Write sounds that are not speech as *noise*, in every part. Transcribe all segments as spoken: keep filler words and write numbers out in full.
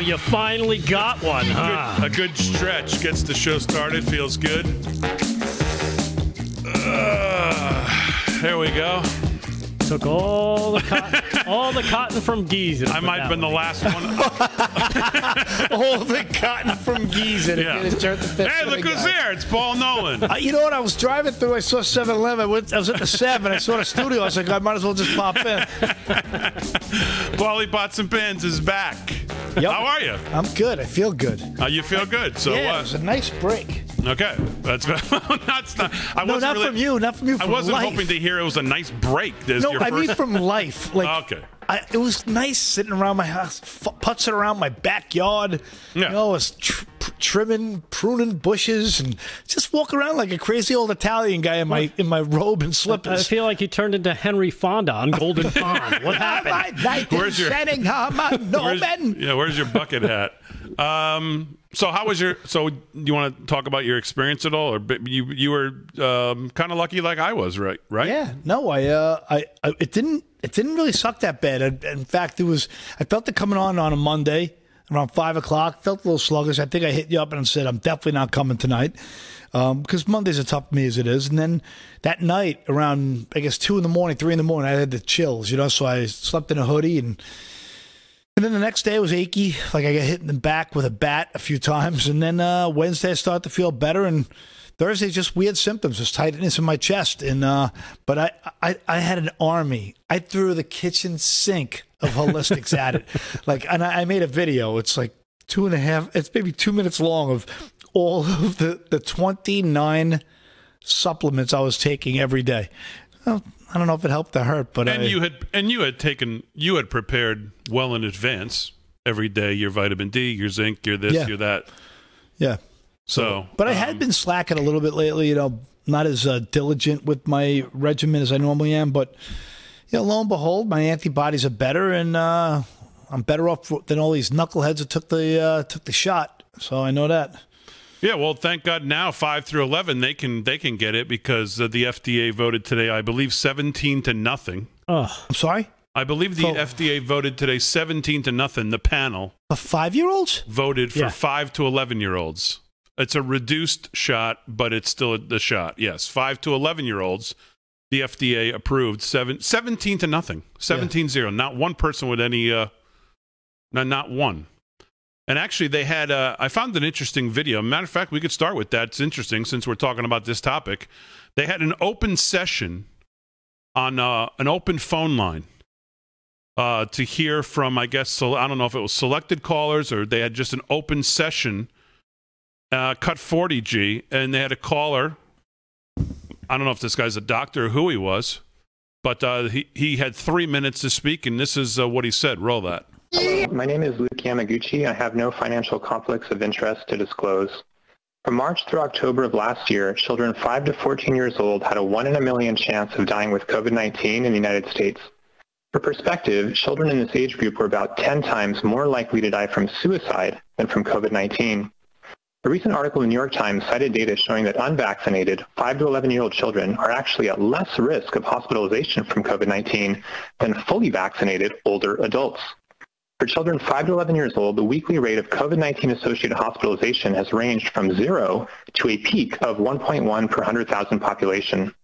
You finally got one, huh? A good, a good stretch gets the show started. Feels good. Uh, there we go. Took all the cotton, all the cotton from Giza. I might have been the last one. All the cotton from Giza. Yeah. Hey, look who's there. It's Paul Nolan. Uh, you know what? I was driving through. I saw Seven Eleven. I was at the seven. I saw the studio. I was like, I might as well just pop in. Paulie Pots and Pins is back. Yep. How are you? I'm good. I feel good. Uh, you feel good. So yeah, uh, it was a nice break. Okay, that's that's not. I no, not really, from you. Not from you. From I wasn't life. hoping to hear it was a nice break. This no, your I first... mean from life. Like, okay, I, it was nice sitting around my house, f- putzing around my backyard. Yeah. You know, I was tr- trimming, pruning bushes, and just walk around like a crazy old Italian guy in my in my robe and slippers. I feel like you turned into Henry Fonda on Golden Pond. What happened? Where's your Norman? Yeah, where's your bucket hat? Um, so how was your, so you want to talk about your experience at all, or you, you were, um, kind of lucky like I was, right? Right. Yeah, no, I, uh, I, I, it didn't, it didn't really suck that bad. I, in fact, it was, I felt it coming on on a Monday around five o'clock, felt a little sluggish. I think I hit you up and said, I'm definitely not coming tonight. Um, because Mondays are tough for me as it is. And then that night around, I guess two in the morning, three in the morning, I had the chills, you know, so I slept in a hoodie and. And then the next day it was achy, like I got hit in the back with a bat a few times. And then uh, Wednesday I started to feel better, and Thursday just weird symptoms, just tightness in my chest. And uh, but I, I I had an army. I threw the kitchen sink of holistics at it, like, and I, I made a video. It's like two and a half. It's maybe two minutes long of all of the the twenty-nine supplements I was taking every day. Well, I don't know if it helped or hurt, but and I, you had and you had taken you had prepared well in advance every day your vitamin D, your zinc, your this, yeah. your that, yeah. So, but um, I had been slacking a little bit lately. You know, not as uh, diligent with my regimen as I normally am. But you know, lo and behold, my antibodies are better, and uh, I'm better off than all these knuckleheads that took the uh, took the shot. So I know that. Yeah, well, thank God now five through eleven they can they can get it because uh, the F D A voted today, I believe, seventeen to nothing. Oh, I'm sorry. I believe the oh. F D A voted today seventeen to nothing. The panel of five year olds voted for yeah. five to eleven year olds. It's a reduced shot, but it's still a, the shot. Yes, five to eleven year olds. The F D A approved seven, seventeen to nothing. seventeen zero Not one person with any. Uh, not not one. And actually, they had, uh, I found an interesting video. Matter of fact, we could start with that. It's interesting since we're talking about this topic. They had an open session on uh, an open phone line uh, to hear from, I guess, so I don't know if it was selected callers or they had just an open session, uh, cut forty G, and they had a caller. I don't know if this guy's a doctor or who he was, but uh, he, he had three minutes to speak, and this is uh, what he said. Roll that. Hello, my name is Luke Yamaguchi. I have no financial conflicts of interest to disclose. From March through October of last year, children five to fourteen years old had a one in a million chance of dying with covid nineteen in the United States. For perspective, children in this age group were about ten times more likely to die from suicide than from covid nineteen. A recent article in the New York Times cited data showing that unvaccinated five to eleven-year-old children are actually at less risk of hospitalization from COVID nineteen than fully vaccinated older adults. For children five to eleven years old, the weekly rate of COVID nineteen associated hospitalization has ranged from zero to a peak of one point one per one hundred thousand population.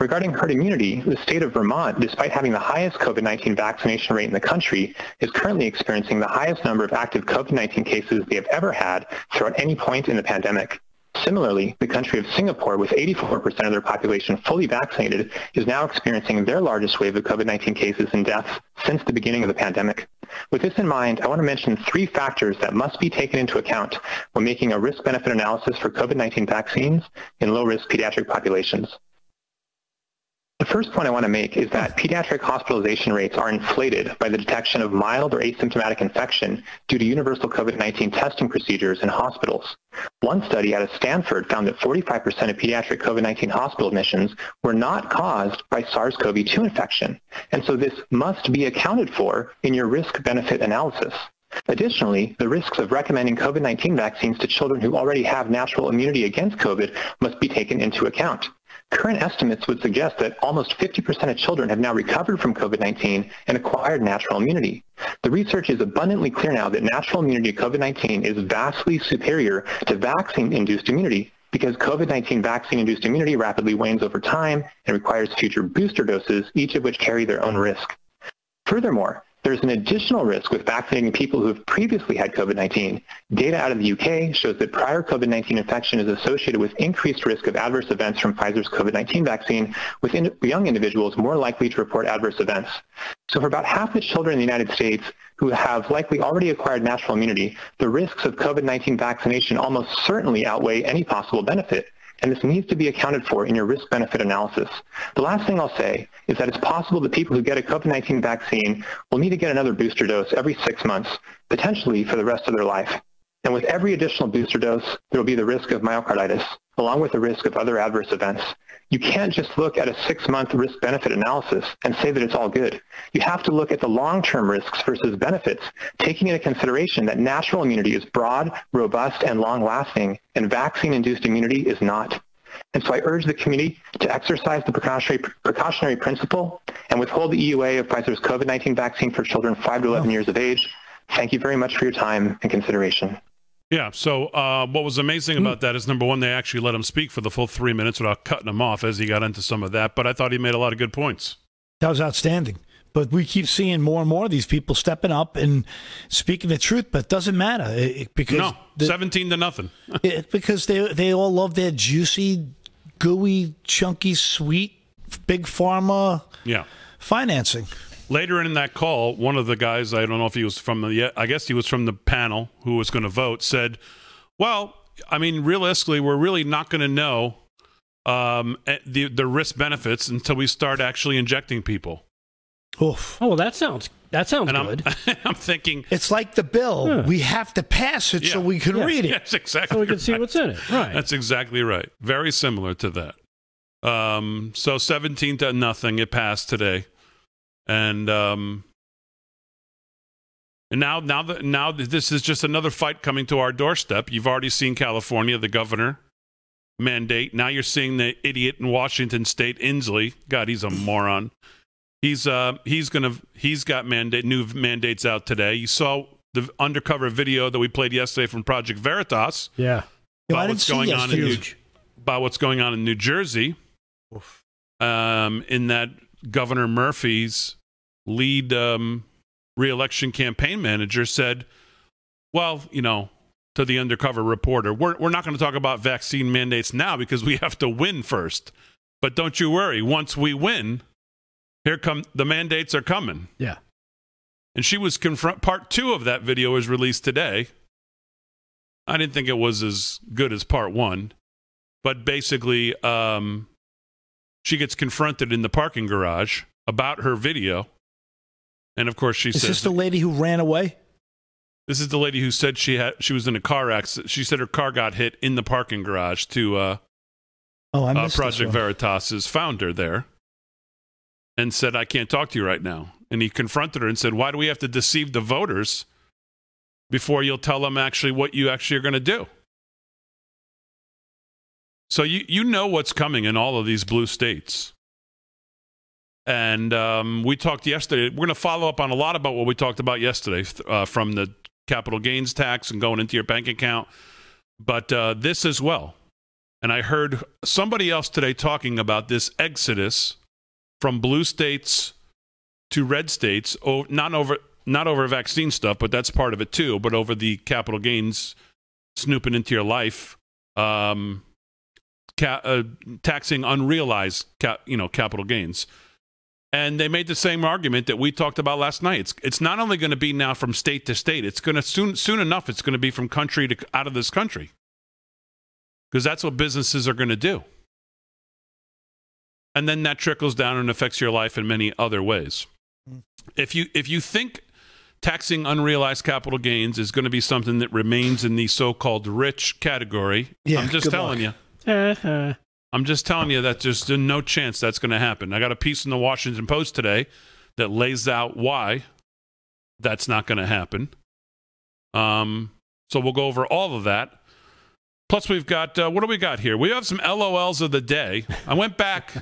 Regarding herd immunity, the state of Vermont, despite having the highest COVID nineteen vaccination rate in the country, is currently experiencing the highest number of active COVID nineteen cases they have ever had throughout any point in the pandemic. Similarly, the country of Singapore, with eighty-four percent of their population fully vaccinated, is now experiencing their largest wave of COVID nineteen cases and deaths since the beginning of the pandemic. With this in mind, I want to mention three factors that must be taken into account when making a risk-benefit analysis for COVID nineteen vaccines in low-risk pediatric populations. The first point I want to make is that pediatric hospitalization rates are inflated by the detection of mild or asymptomatic infection due to universal COVID nineteen testing procedures in hospitals. One study out of Stanford found that forty-five percent of pediatric COVID nineteen hospital admissions were not caused by SARS-CoV two infection, and so this must be accounted for in your risk-benefit analysis. Additionally, the risks of recommending COVID nineteen vaccines to children who already have natural immunity against COVID must be taken into account. Current estimates would suggest that almost fifty percent of children have now recovered from COVID nineteen and acquired natural immunity. The research is abundantly clear now that natural immunity to COVID nineteen is vastly superior to vaccine-induced immunity because COVID nineteen vaccine-induced immunity rapidly wanes over time and requires future booster doses, each of which carry their own risk. Furthermore, there's an additional risk with vaccinating people who have previously had COVID nineteen. Data out of the U K shows that prior COVID nineteen infection is associated with increased risk of adverse events from Pfizer's COVID nineteen vaccine, with in- young individuals more likely to report adverse events. So for about half the children in the United States who have likely already acquired natural immunity, the risks of COVID nineteen vaccination almost certainly outweigh any possible benefit. And this needs to be accounted for in your risk-benefit analysis. The last thing I'll say is that it's possible that people who get a COVID nineteen vaccine will need to get another booster dose every six months, potentially for the rest of their life. And with every additional booster dose, there will be the risk of myocarditis, along with the risk of other adverse events. You can't just look at a six-month risk-benefit analysis and say that it's all good. You have to look at the long-term risks versus benefits, taking into consideration that natural immunity is broad, robust, and long-lasting, and vaccine-induced immunity is not. And so I urge the community to exercise the precautionary, precautionary principle and withhold the E U A of Pfizer's COVID nineteen vaccine for children five to eleven years of age. Thank you very much for your time and consideration. Yeah, so uh, what was amazing about that is, number one, they actually let him speak for the full three minutes without cutting him off as he got into some of that. But I thought he made a lot of good points. That was outstanding. But we keep seeing more and more of these people stepping up and speaking the truth, but it doesn't matter. It, because no, the, seventeen to nothing. it, because they, they all love their juicy, gooey, chunky, sweet, big pharma yeah. financing. Later in that call, one of the guys, I don't know if he was from the, I guess he was from the panel who was going to vote, said, well, I mean, realistically, we're really not going to know um, the, the risk benefits until we start actually injecting people. Oof. Oh, well, that sounds, that sounds and good. I'm, I'm thinking. It's like the bill. Yeah. We have to pass it yeah. so we can yeah. read it. That's exactly So we can right. see what's in it. Right. That's exactly right. Very similar to that. Um, so seventeen to nothing, it passed today. And um, and now now that now this is just another fight coming to our doorstep. You've already seen California, the governor mandate. Now you're seeing the idiot in Washington State, Inslee. God, he's a moron. He's uh he's gonna he's got mandate new mandates out today. You saw the undercover video that we played yesterday from Project Veritas. Yeah, about Yo, what's going on in New, about what's going on in New Jersey. Oof. Um, in that. Governor Murphy's lead um, re-election campaign manager said, well, you know, to the undercover reporter, we're we're not going to talk about vaccine mandates now because we have to win first. But don't you worry. Once we win, here come the mandates are coming. Yeah. And she was confront. Part two of that video was released today. I didn't think it was as good as part one, but basically, um, she gets confronted in the parking garage about her video. And, of course, she says... Is this the lady who ran away? This is the lady who said she had she was in a car accident. She said her car got hit in the parking garage to uh, oh, I missed uh, Project Veritas' founder there and said, I can't talk to you right now. And he confronted her and said, why do we have to deceive the voters before you'll tell them actually what you actually are going to do? So you, you know what's coming in all of these blue states. And um, we talked yesterday. We're going to follow up on a lot about what we talked about yesterday, uh, from the capital gains tax and going into your bank account. But uh, this as well. And I heard somebody else today talking about this exodus from blue states to red states, oh, not over not over vaccine stuff, but that's part of it too, but over the capital gains snooping into your life, um, ca- uh, taxing unrealized ca- you know, capital gains. And they made the same argument that we talked about last night. It's, it's not only going to be now from state to state, it's going to soon, soon enough, it's going to be from country to out of this country. Because that's what businesses are going to do. And then that trickles down and affects your life in many other ways. If you if you think taxing unrealized capital gains is going to be something that remains in the so-called rich category, yeah, I'm just telling luck. you. Uh-huh. I'm just telling you that there's no chance that's going to happen. I got a piece in the Washington Post today that lays out why that's not going to happen. Um, so we'll go over all of that. Plus, we've got, uh, what do we got here? We have some L O Ls of the day. I went back.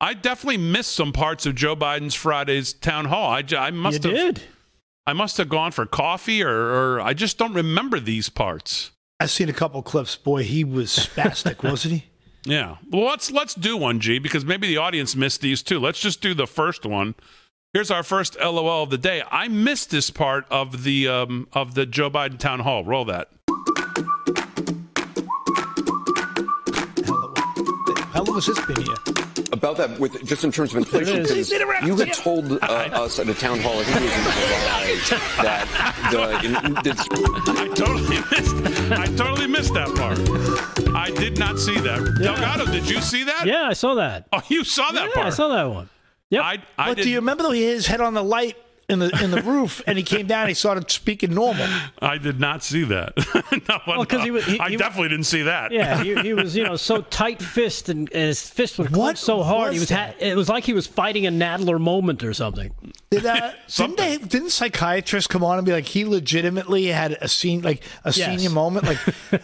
I definitely missed some parts of Joe Biden's Friday's town hall. I, I must you have, did. I must have gone for coffee, or, or I just don't remember these parts. I've seen a couple clips. Boy, he was spastic, wasn't he? Yeah. Well, let's, let's do one, G, because maybe the audience missed these too. Let's just do the first one. Here's our first L O L of the day. I missed this part of the um, of the Joe Biden town hall. Roll that. How long has this been here? About that, with just in terms of inflation, because you had told uh, us at a town hall, I think it was in July, that the... In, I totally missed I totally missed that part. I did not see that. Yeah. Delgado, did you see that? Yeah, I saw that. Oh, you saw that yeah, part? Yeah, I saw that one. Yep. I, I but did. Do you remember, though, he had his head on the light in the in the roof, and he came down and he started speaking normal. I did not see that. no, well, no. He was, he, I he definitely was, didn't see that. Yeah, he, he was, you know, so tight fist, and, and his fist was clenched so hard. Was he was ha- It was like he was fighting a Nadler moment or something. Did, uh, something. Didn't, they, didn't psychiatrists come on and be like, he legitimately had a scene, like a yes. senior moment? Like,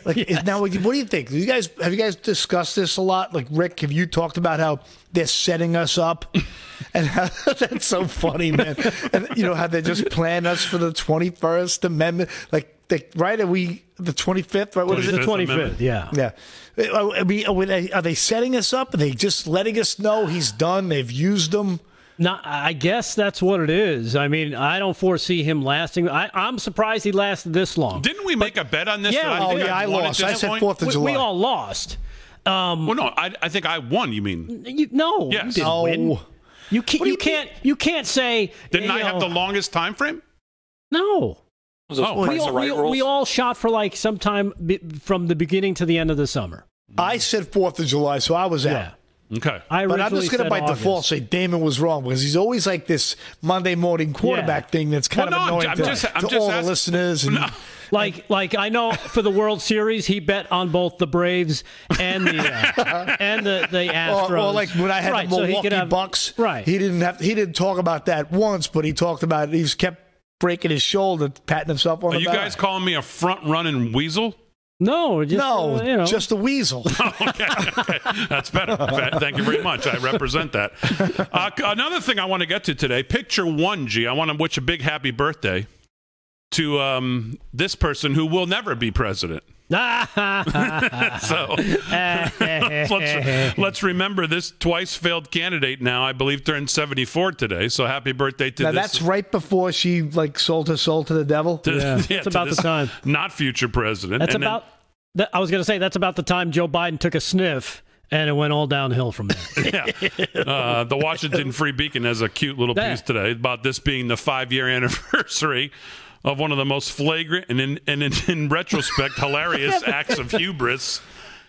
like yes. Now, what do you think? Do you guys, have you guys discussed this a lot? Like, Rick, have you talked about how they're setting us up? And how, that's so funny, man. And you know how they just planned us for the twenty-first Amendment, like they, right? Are we the twenty-fifth? Right? What is it? The twenty-fifth. Yeah, yeah. Are, we, are, they, are they setting us up? Are they just letting us know he's done? They've used him. No, I guess that's what it is. I mean, I don't foresee him lasting. I, I'm surprised he lasted this long. Didn't we make but, a bet on this? Yeah, oh, yeah. I, I lost. I said Fourth of July. We, we all lost. Um, well, no, I, I think I won. You mean? You, no, yes. You didn't oh. win. You can't. You, you can't. Mean? You can't say. Didn't I know, have the longest time frame? No. Oh, we, all, right we, we all shot for like sometime b- from the beginning to the end of the summer. I said Fourth of July, so I was yeah. out. Okay, I but I'm just going to by August. default say Damon was wrong, because he's always like this Monday morning quarterback yeah. thing that's kind well, of no, annoying I'm to, just, to, I'm to just all asking. the listeners. And, no. Like, like I know for the World Series, he bet on both the Braves and the uh, and the, the Astros. Or, or like when I had right, the Milwaukee so have, Bucks, right. He didn't have he didn't talk about that once, but he talked about it. He's kept breaking his shoulder, patting himself on. Are the you back. guys calling me a front running weasel? No, just, no, uh, you know. just a weasel. Oh, okay. okay, that's better. Thank you very much. I represent that. Uh, another thing I want to get to today, picture one, G. I want to wish a big happy birthday to um, this person who will never be president. So let's, let's remember this twice failed candidate now, I believe, turned seventy-four today. So happy birthday to now this. Now that's right before she like sold her soul to the devil. To, yeah, it's yeah, about the time. Not future president. That's and about, then, I was going to say, that's about the time Joe Biden took a sniff. And it went all downhill from there. yeah. Uh, the Washington Free Beacon has a cute little piece that. today about this being the five-year anniversary of one of the most flagrant and, in, and in, in retrospect, hilarious acts of hubris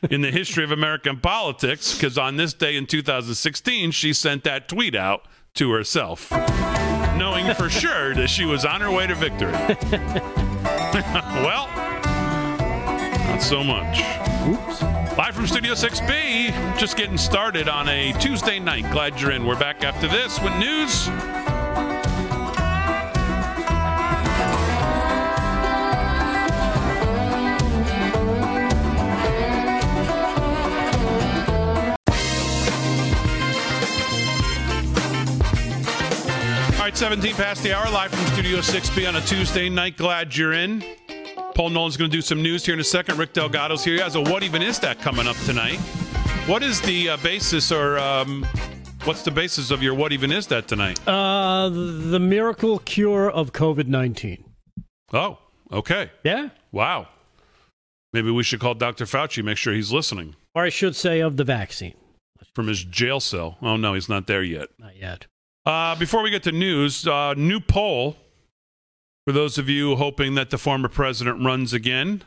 in the history of American politics, because on this day in two thousand sixteen, she sent that tweet out to herself, knowing for sure that she was on her way to victory. Well, not so much. Oops. Live from Studio six B, just getting started on a Tuesday night. Glad you're in. We're back after this with news. right, seventeen past the hour, live from Studio six B on a Tuesday night. Glad you're in. Paul Nolan's going to do some news here in a second. Rick Delgado's here. He has a what even is that coming up tonight. What is the uh, basis or um, what's the basis of your what even is that tonight? Uh, the miracle cure of COVID nineteen. Oh, okay. Yeah. Wow. Maybe we should call Doctor Fauci, make sure he's listening. Or I should say of the vaccine. From his jail cell. Oh, no, he's not there yet. Not yet. Uh, before we get to news, uh, new poll for those of you hoping that the former president runs again.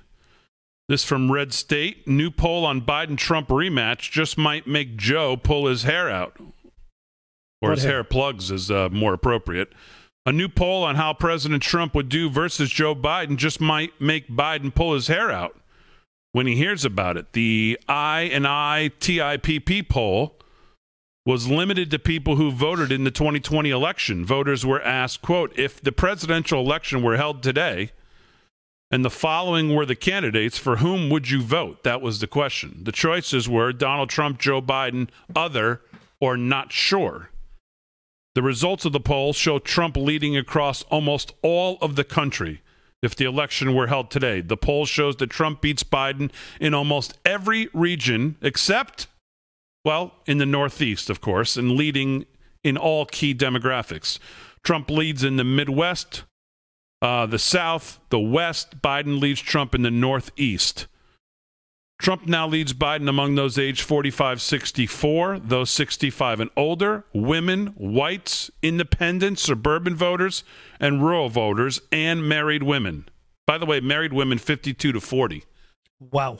This from Red State. New poll on Biden-Trump rematch just might make Joe pull his hair out. Or what his hair, hair plugs is uh, more appropriate. A new poll on how President Trump would do versus Joe Biden just might make Biden pull his hair out when he hears about it. The I T I P poll was limited to people who voted in the twenty twenty election. Voters were asked, quote, if the presidential election were held today and the following were the candidates, for whom would you vote? That was the question. The choices were Donald Trump, Joe Biden, other, or not sure. The results of the poll show Trump leading across almost all of the country. If the election were held today, the poll shows that Trump beats Biden in almost every region except, well, in the Northeast, of course, and leading in all key demographics. Trump leads in the Midwest, uh, the South, the West. Biden leads Trump in the Northeast. Trump now leads Biden among those aged forty-five to sixty-four, those sixty-five and older, women, whites, independent, suburban voters, and rural voters, and married women. By the way, married women fifty-two to forty. Wow.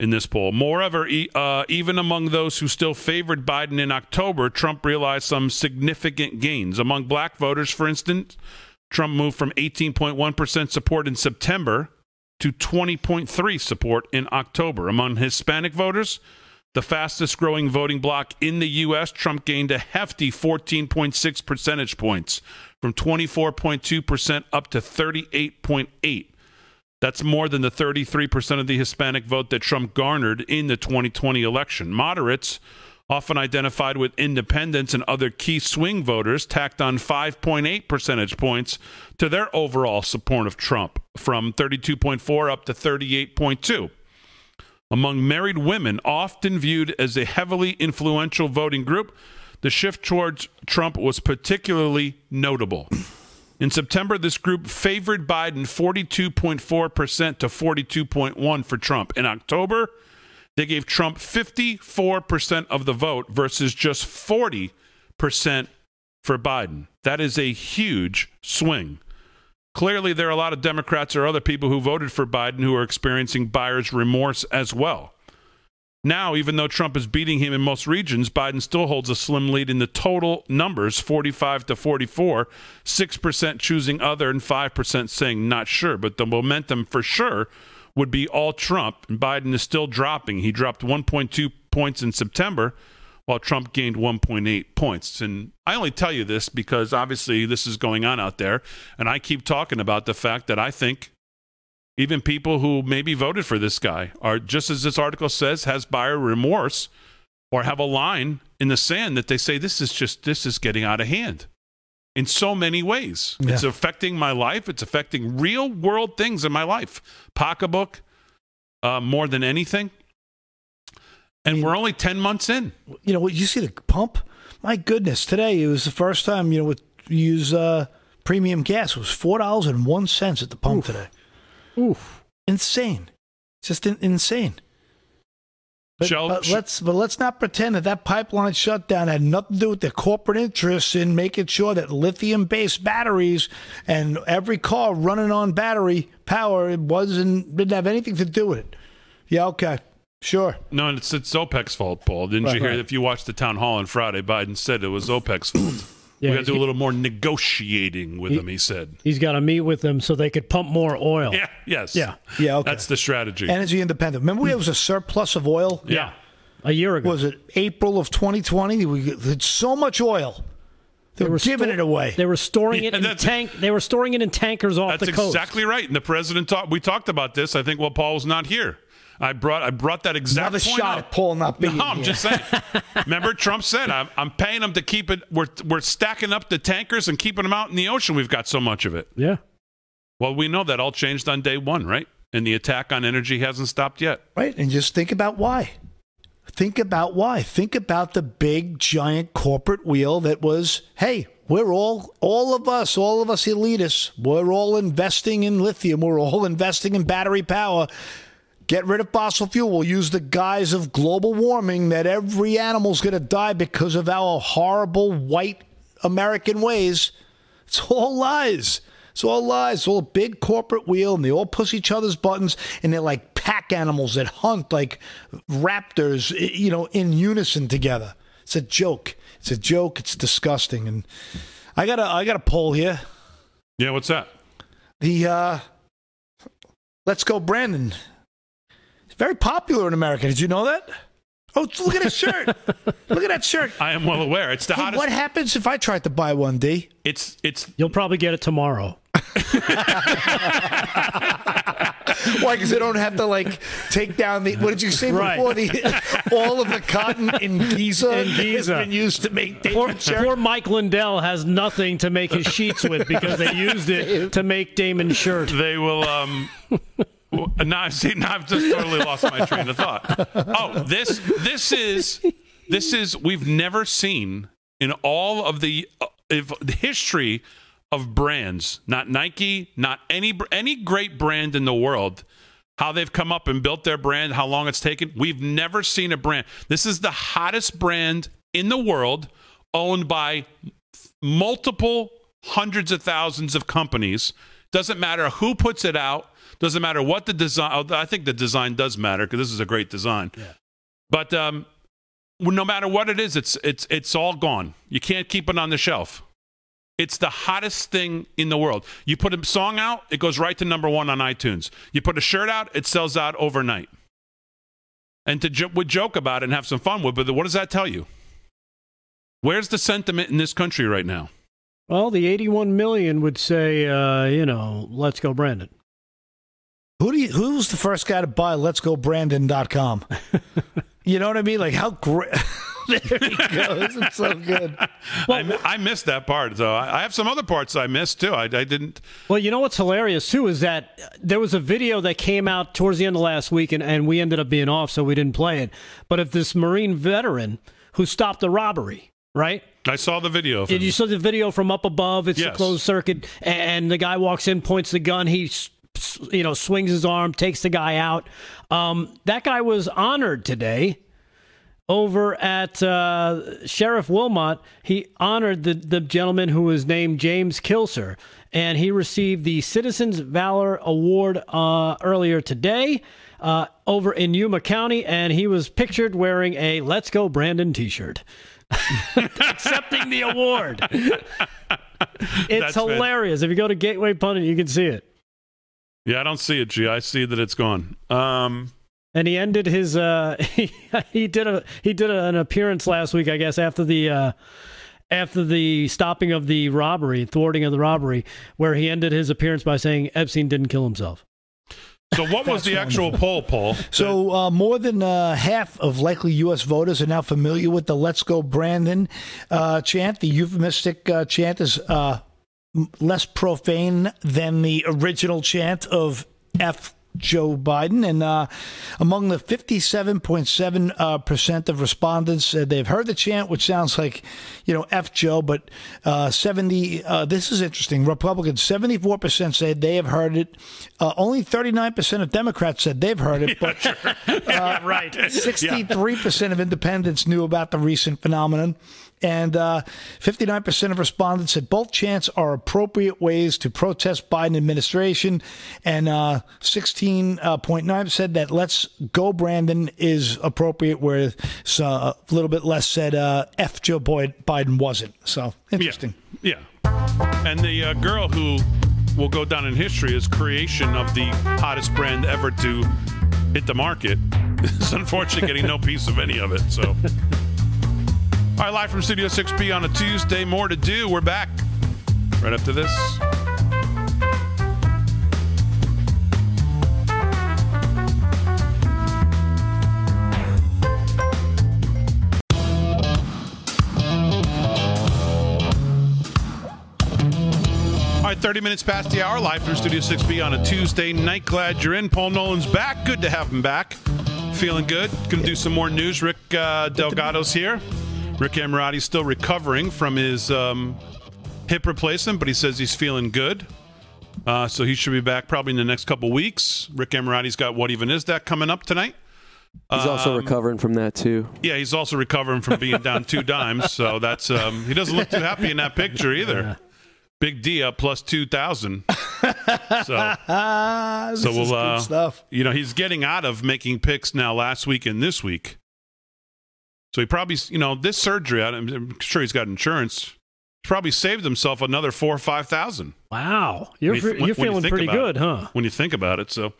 In this poll. Moreover, e- uh, even among those who still favored Biden in October, Trump realized some significant gains. Among black voters, for instance, Trump moved from eighteen point one percent support in September to twenty point three percent support in October. Among Hispanic voters, the fastest-growing voting bloc in the U S, Trump gained a hefty fourteen point six percentage points, from twenty-four point two percent up to thirty-eight point eight percent. That's more than the thirty-three percent of the Hispanic vote that Trump garnered in the twenty twenty election. Moderates, often identified with independents and other key swing voters, tacked on five point eight percentage points to their overall support of Trump, from thirty-two point four up to thirty-eight point two. Among married women, often viewed as a heavily influential voting group, the shift towards Trump was particularly notable. In September, this group favored Biden forty-two point four percent to forty-two point one percent for Trump. In October, they gave Trump fifty-four percent of the vote versus just forty percent for Biden. That is a huge swing. Clearly, there are a lot of Democrats or other people who voted for Biden who are experiencing buyer's remorse as well. Now, even though Trump is beating him in most regions, Biden still holds a slim lead in the total numbers, forty-five to forty-four, six percent choosing other and five percent saying not sure. But the momentum for sure would be all Trump, and Biden is still dropping. He dropped one point two points in September, while Trump gained one point eight points. And I only tell you this because, obviously, this is going on out there, and I keep talking about the fact that I think even people who maybe voted for this guy are, just as this article says, has buyer remorse or have a line in the sand that they say, this is just, this is getting out of hand in so many ways. Yeah. It's affecting my life. It's affecting real world things in my life. Pocketbook, uh, more than anything. And we're only ten months in. You know, you see the pump? My goodness, today it was the first time, you know, with use uh, premium gas. It was four dollars and one cent at the pump. Oof. Today. Oof. Insane. Just in- insane. But, Shall, but let's but let's not pretend that that pipeline shutdown had nothing to do with the corporate interests in making sure that lithium-based batteries and every car running on battery power, it wasn't didn't have anything to do with it. Yeah, okay, sure. No, and it's, it's OPEC's fault, Paul. Didn't right, you hear right. If you watched the town hall on Friday, Biden said it was OPEC's fault. Yeah, we got to do a little more negotiating with he, them, he said. He's got to meet with them so they could pump more oil. Yeah, yes. Yeah, yeah. Okay. That's the strategy. Energy independent. Remember there was a surplus of oil? Yeah. yeah. A year ago. Was it April of twenty twenty? We had so much oil. They, they were giving sto- it away. They were storing it yeah, in tank. They were storing it in tankers off the coast. That's exactly right. And the president, talk, we talked about this, I think, while Paul was not here. I brought I brought that exact Another point shot up. At Paul not being No, I'm here. Just saying. Remember, Trump said, I'm, I'm paying them to keep it. We're we're stacking up the tankers and keeping them out in the ocean. We've got so much of it. Yeah. Well, we know that all changed on day one, right? And the attack on energy hasn't stopped yet. Right. And just think about why. Think about why. Think about the big, giant corporate wheel that was, hey, we're all, all of us, all of us elitists, we're all investing in lithium. We're all investing in battery power. Get rid of fossil fuel. We'll use the guise of global warming that every animal's going to die because of our horrible white American ways. It's all lies. It's all lies. It's all a big corporate wheel, and they all push each other's buttons, and they're like pack animals that hunt like raptors, you know, in unison together. It's a joke. It's a joke. It's disgusting. And I got a, I got a poll here. Yeah, what's that? The uh, Let's Go Brandon. Very popular in America. Did you know that? Oh, look at his shirt. Look at that shirt. I am well aware. It's the hey, hottest. What happens if I tried to buy one, D? It's it's. You'll probably get it tomorrow. Why? Because they don't have to like take down the. What did you say right. before? The all of the cotton in Giza, in Giza. has been used to make. Poor, poor Mike Lindell has nothing to make his sheets with because they used it to make Damon's shirt. They will. Um, Now, see, now I've just totally lost my train of thought. Oh, this this is this is we've never seen in all of the uh, if, the history of brands, not Nike, not any any great brand in the world, how they've come up and built their brand, how long it's taken. We've never seen a brand. This is the hottest brand in the world, owned by multiple hundreds of thousands of companies. Doesn't matter who puts it out. Doesn't matter what the design. I think the design does matter because this is a great design. Yeah. But um, no matter what it is, it's it's it's all gone. You can't keep it on the shelf. It's the hottest thing in the world. You put a song out, it goes right to number one on iTunes. You put a shirt out, it sells out overnight. And to jo- we joke about it and have some fun with, but what does that tell you? Where's the sentiment in this country right now? Well, the eighty-one million would say, uh, you know, let's go, Brandon. Who do you, who's the first guy to buy Let's Go Brandon dot com? You know what I mean? Like, how great. There he goes. It's so good. Well, I, I missed that part, though. I have some other parts I missed, too. I, I didn't. Well, you know what's hilarious, too, is that there was a video that came out towards the end of last week, and, and we ended up being off, so we didn't play it. But of this Marine veteran who stopped the robbery, right? I saw the video. Did you saw the video from up above? It's yes. a closed circuit, and the guy walks in, points the gun. He's you know, swings his arm, takes the guy out. Um, that guy was honored today over at uh, Sheriff Wilmot. He honored the, the gentleman who was named James Kilser, and he received the Citizens Valor Award uh, earlier today uh, over in Yuma County, and he was pictured wearing a Let's Go Brandon t-shirt. Accepting the award. It's That's hilarious. It. If you go to Gateway Pundit, you can see it. Yeah, I don't see it, G. I see that it's gone. Um, and he ended his uh, he, he did a he did a, an appearance last week, I guess, after the uh, after the stopping of the robbery, thwarting of the robbery, where he ended his appearance by saying Epstein didn't kill himself. So what was the actual poll, Paul? So uh, more than uh, half of likely U S voters are now familiar with the Let's Go Brandon uh, chant. The euphemistic uh, chant is uh, less profane than the original chant of F Joe Biden. And uh, among the fifty-seven point seven uh, percent of respondents said they've heard the chant, which sounds like, you know, F Joe, but uh, seventy, uh, this is interesting. Republicans, seventy-four percent said they have heard it. Uh, only thirty-nine percent of Democrats said they've heard it, but yeah, sure. uh, yeah, right. sixty-three percent yeah. of independents knew about the recent phenomenon. And uh, fifty-nine percent of respondents said both chants are appropriate ways to protest Biden administration. And uh, sixteen point nine percent said that Let's Go Brandon is appropriate, where uh, a little bit less said uh, F Joe Biden wasn't. So, interesting. Yeah. yeah. And the uh, girl who will go down in history as creation of the hottest brand ever to hit the market is unfortunately getting no piece of any of it. So... All right, live from Studio six B on a Tuesday. More to do. We're back right after this. thirty minutes past the hour, live from Studio six B on a Tuesday night. Glad you're in. Paul Nolan's back. Good to have him back. Feeling good. Going to do some more news. Rick uh, Delgado's here. Rick Emirati's still recovering from his um, hip replacement, but he says he's feeling good. Uh, so he should be back probably in the next couple weeks. Rick Emirati's got What Even Is That coming up tonight. He's also um, recovering from that, too. Yeah, he's also recovering from being down two dimes. So that's um, he doesn't look too happy in that picture either. Yeah. Big D up plus two thousand. So, this so we'll, is good uh, stuff. You know, he's getting out of making picks now last week and this week. So he probably, you know, this surgery, I'm sure he's got insurance, probably saved himself another four or five thousand. Wow, you're you, you're feeling you pretty good, it, huh? When you think about it, so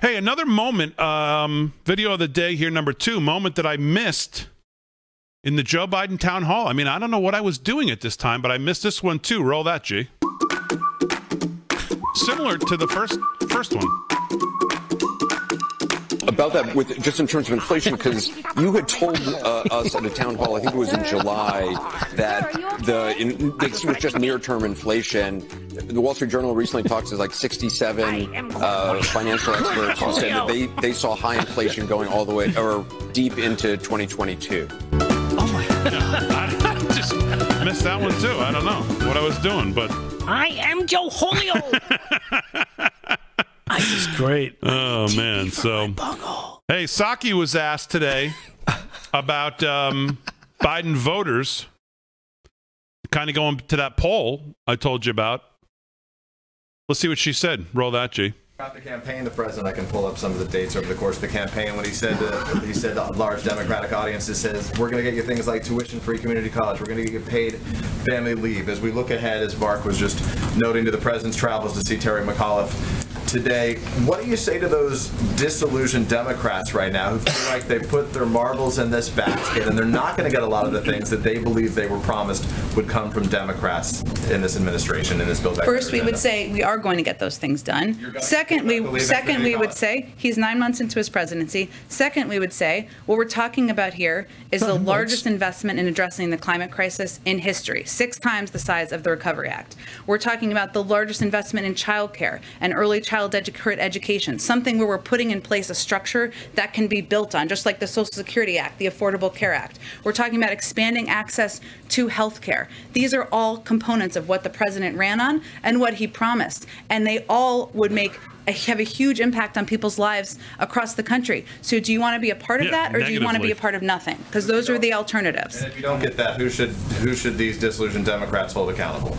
hey, another moment, um, video of the day here, number two, moment that I missed in the Joe Biden town hall. I mean, I don't know what I was doing at this time, but I missed this one too. Roll that, G. Similar to the first first one. About that, with just in terms of inflation, because you had told uh, us at a town hall, I think it was in July, that the in, this was just near-term inflation. The Wall Street Journal recently talked to like sixty-seven uh, financial experts who said that they, they saw high inflation going all the way or deep into twenty twenty-two. Oh my God! I just missed that one too. I don't know what I was doing, but I am Joe Julio. This is great. Oh, man. So, hey, Psaki was asked today about um, Biden voters kind of going to that poll I told you about. Let's see what she said. Roll that, G. Throughout the campaign, the president, I can pull up some of the dates over the course of the campaign when he said to, he said to large Democratic audiences, says, we're going to get you things like tuition-free community college. We're going to get you paid family leave. As we look ahead, as Mark was just noting, to the president's travels to see Terry McAuliffe today, what do you say to those disillusioned Democrats right now who feel like they put their marbles in this basket and they're not going to get a lot of the things that they believe they were promised would come from Democrats in this administration, in this bill? First, we would say we are going to get those things done. Second, we second we would say he's nine months into his presidency. Second, we would say what we're talking about here is the largest investment in addressing the climate crisis in history, six times the size of the Recovery Act. We're talking about the largest investment in childcare and early child Edu- education, something where we're putting in place a structure that can be built on, just like the Social Security Act, the Affordable Care Act. We're talking about expanding access to health care. These are all components of what the president ran on and what he promised, and they all would make a, have a huge impact on people's lives across the country. So do you want to be a part of yeah, that, or do you want to be a part of nothing? Because those are the alternatives. And if you don't get that, who should who should these disillusioned Democrats hold accountable?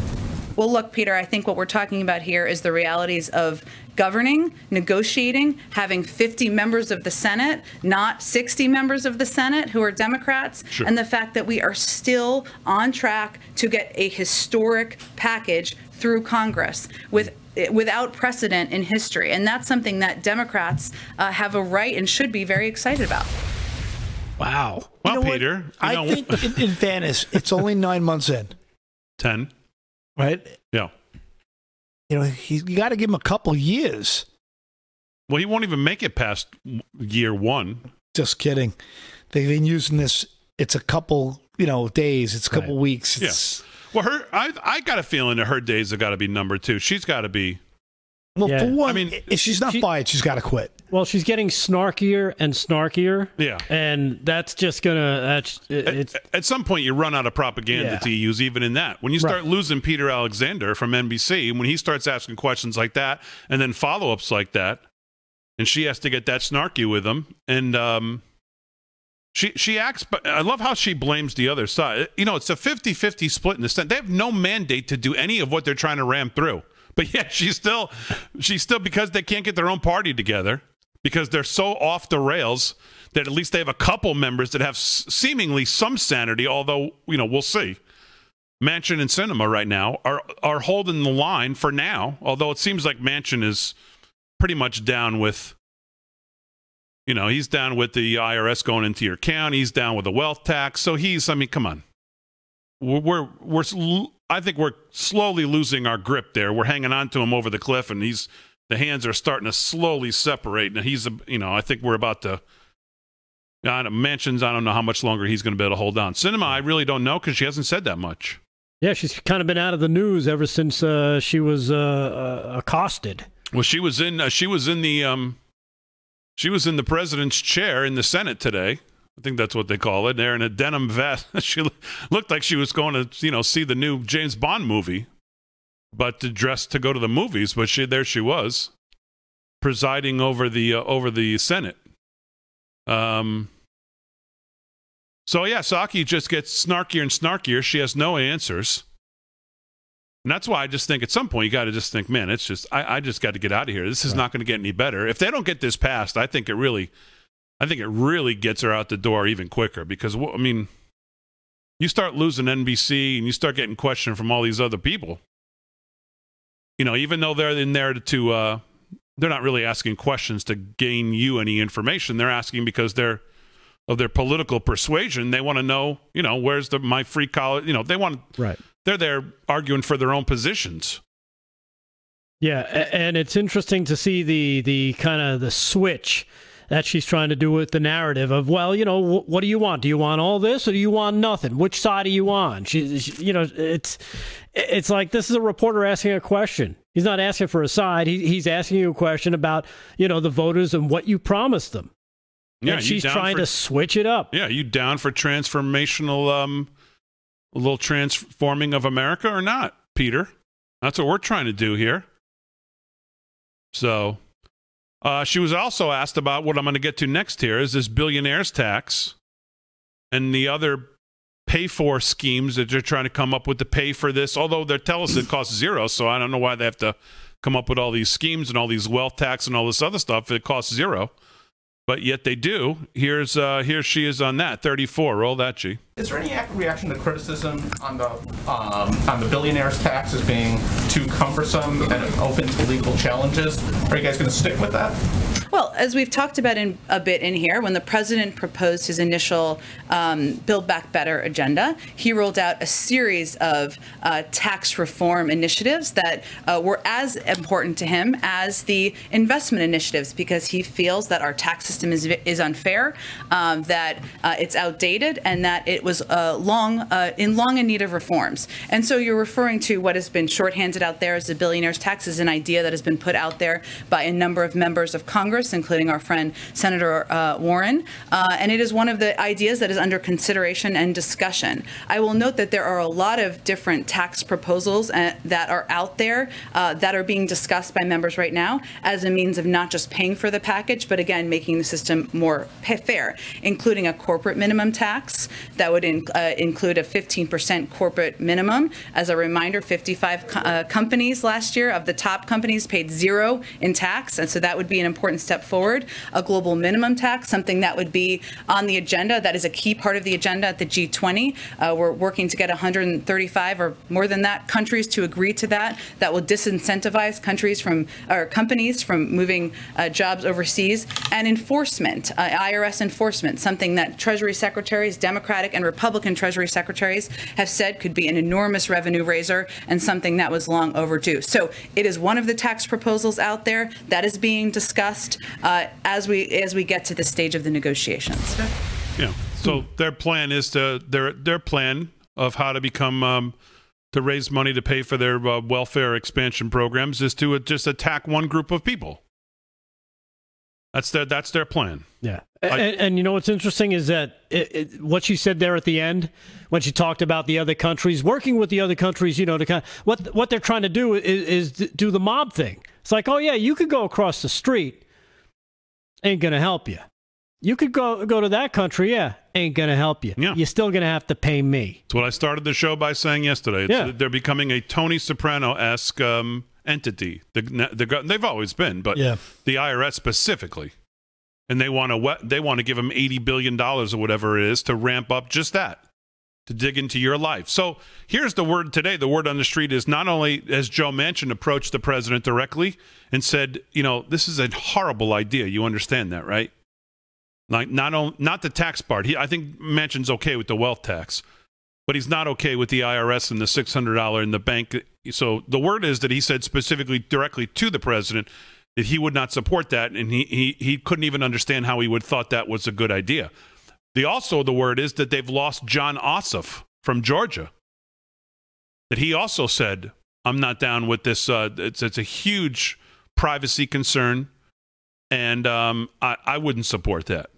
Well, look, Peter, I think what we're talking about here is the realities of governing, negotiating, having fifty members of the Senate, not sixty members of the Senate who are Democrats, sure. And the fact that we are still on track to get a historic package through Congress with without precedent in history. And that's something that Democrats uh, have a right and should be very excited about. Wow. Well, you know, Peter. You I know. think, in, in fairness, it's only nine months in. Ten. Right? Yeah. You know, he, you got to give him a couple years. Well, he won't even make it past year one. Just kidding. They've been using this. It's a couple, you know, days. It's a couple right. weeks. It's, yeah. Well, her, I, I got a feeling that her days have got to be number two. She's got to be. Well, yeah. for one, I mean, if she's not she, fired, she's got to quit. Well, she's getting snarkier and snarkier. Yeah. And that's just going to... It, at, at some point, you run out of propaganda yeah. to use even in that. When you start right. losing Peter Alexander from N B C, when he starts asking questions like that and then follow-ups like that, and she has to get that snarky with him, and um, she she acts... But I love how she blames the other side. You know, it's a fifty-fifty split in the Senate. They have no mandate to do any of what they're trying to ram through. But yeah, she's still, she's still because they can't get their own party together because they're so off the rails that at least they have a couple members that have s- seemingly some sanity. Although, you know, we'll see. Manchin and Sinema right now are are holding the line for now. Although it seems like Manchin is pretty much down with, you know, he's down with the I R S going into your account. He's down with the wealth tax. So he's, I mean, come on, we're we're. we're l- I think we're slowly losing our grip there. We're hanging on to him over the cliff, and he's the hands are starting to slowly separate. And he's, you know, I think we're about to. I don't, Manchin's, I don't know how much longer he's going to be able to hold on. Sinema, I really don't know because she hasn't said that much. Yeah, she's kind of been out of the news ever since uh, she was uh, uh, accosted. Well, she was in uh, she was in the um, she was in the president's chair in the Senate today. I think that's what they call it. There in a denim vest, she looked like she was going to, you know, see the new James Bond movie, but to dress to go to the movies. But she there she was, presiding over the uh, over the Senate. Um. So, yeah, Psaki just gets snarkier and snarkier. She has no answers. And that's why I just think at some point you got to just think, man, it's just I, I just got to get out of here. This is right. not going to get any better. If they don't get this passed, I think it really I think it really gets her out the door even quicker because, I mean, you start losing N B C and you start getting questioned from all these other people. You know, even though they're in there to uh, they're not really asking questions to gain you any information. They're asking because they're of their political persuasion. They want to know, you know, where's the my free college, you know, they want, right. They're there arguing for their own positions. Yeah. And it's interesting to see the, the kind of the switch that she's trying to do with the narrative of, well, you know, wh- what do you want? Do you want all this or do you want nothing? Which side are you on? She, she, you know, it's, it's like, this is a reporter asking a question. He's not asking for a side. He, he's asking you a question about, you know, the voters and what you promised them. Yeah, and she's trying for, to switch it up. Yeah, you down for transformational, um, a little transforming of America or not, Peter? That's what we're trying to do here. So uh, she was also asked about what I'm going to get to next here is this billionaires tax and the other pay-for schemes that they're trying to come up with to pay for this, although they tell us it costs zero, so I don't know why they have to come up with all these schemes and all these wealth tax and all this other stuff. It costs zero. But yet they do. Here's uh, here she is on that thirty-four. Roll that, G. Is there any reaction to criticism on the um, on the billionaires tax as being too cumbersome and open to legal challenges? Are you guys going to stick with that? Well, as we've talked about in a bit in here, when the president proposed his initial um, Build Back Better agenda, he rolled out a series of uh, tax reform initiatives that uh, were as important to him as the investment initiatives, because he feels that our tax system is is unfair, um, that uh, it's outdated, and that it was uh, long uh, in long in need of reforms. And so you're referring to what has been shorthanded out there as the billionaire's tax is an idea that has been put out there by a number of members of Congress, including our friend Senator uh, Warren, uh, and it is one of the ideas that is under consideration and discussion. I will note that there are a lot of different tax proposals uh, that are out there uh, that are being discussed by members right now as a means of not just paying for the package, but again, making the system more pay- fair, including a corporate minimum tax that would in- uh, include a fifteen percent corporate minimum. As a reminder, fifty-five co- uh, companies last year of the top companies paid zero in tax, and so that would be an important step Step forward, a global minimum tax, something that would be on the agenda. That is a key part of the agenda at the G twenty. Uh, we're working to get one hundred thirty-five or more than that countries to agree to that. That will disincentivize countries from or companies from moving uh, jobs overseas. And enforcement, uh, I R S enforcement, something that Treasury secretaries, Democratic and Republican Treasury secretaries, have said could be an enormous revenue raiser and something that was long overdue. So it is one of the tax proposals out there that is being discussed. Uh, as we as we get to the stage of the negotiations. Yeah. So their plan is to their their plan of how to become um, to raise money to pay for their uh, welfare expansion programs is to uh, just attack one group of people. That's their that's their plan. Yeah. And, I, and you know what's interesting is that it, it, what she said there at the end when she talked about the other countries working with the other countries, you know, to kind of, what what they're trying to do is, is do the mob thing. It's like, oh yeah, you could go across the street. Ain't going to help you. You could go go to that country, yeah, ain't going to help you. Yeah. You're still going to have to pay me. That's what I started the show by saying yesterday. It's, yeah. They're becoming a Tony Soprano-esque um, entity. The, the, they've always been, but yeah. The I R S specifically. And they want to they want to give them eighty billion dollars or whatever it is to ramp up just that, to dig into your life. So here's the word today. The word on the street is not only has Joe Manchin approached the president directly and said, you know, this is a horrible idea. You understand that, right? Like not on, not the tax part. He, I think Manchin's okay with the wealth tax, but he's not okay with the I R S and the six hundred dollars in the bank. So the word is that he said specifically directly to the president that he would not support that. And he, he, he couldn't even understand how he would thought that was a good idea. The also the word is that they've lost John Ossoff from Georgia. that he also said, I'm not down with this. Uh, it's, it's a huge privacy concern. And um, I, I wouldn't support that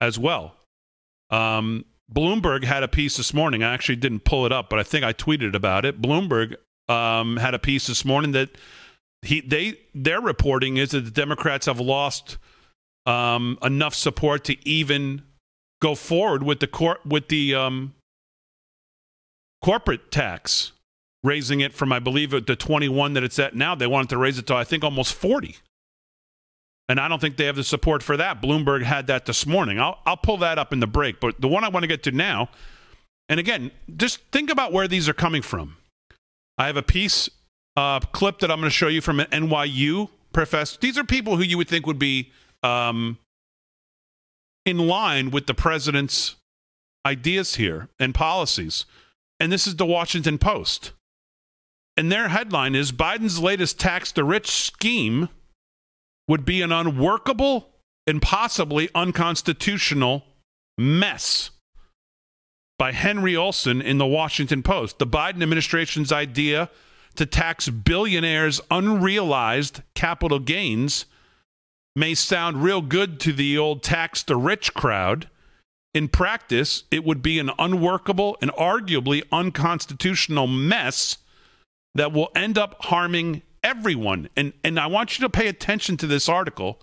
as well. Um, Bloomberg had a piece this morning. I actually didn't pull it up, but I think I tweeted about it. Bloomberg um, had a piece this morning that he they their reporting is that the Democrats have lost um, enough support to even go forward with the court with the um, corporate tax, raising it from I believe the twenty-one that it's at now. They wanted to raise it to I think almost forty. And I don't think they have the support for that. Bloomberg had that this morning. I'll, I'll pull that up in the break. But the one I want to get to now, and again, just think about where these are coming from. I have a piece, uh, clip that I'm going to show you from an N Y U professor. These are people who you would think would be um, in line with the president's ideas here and policies. And this is the Washington Post. And their headline is, Biden's latest tax the rich scheme would be an unworkable and possibly unconstitutional mess, by Henry Olson in the Washington Post. The Biden administration's idea to tax billionaires' unrealized capital gains may sound real good to the old tax the rich crowd. In practice, it would be an unworkable and arguably unconstitutional mess that will end up harming everyone. And and I want you to pay attention to this article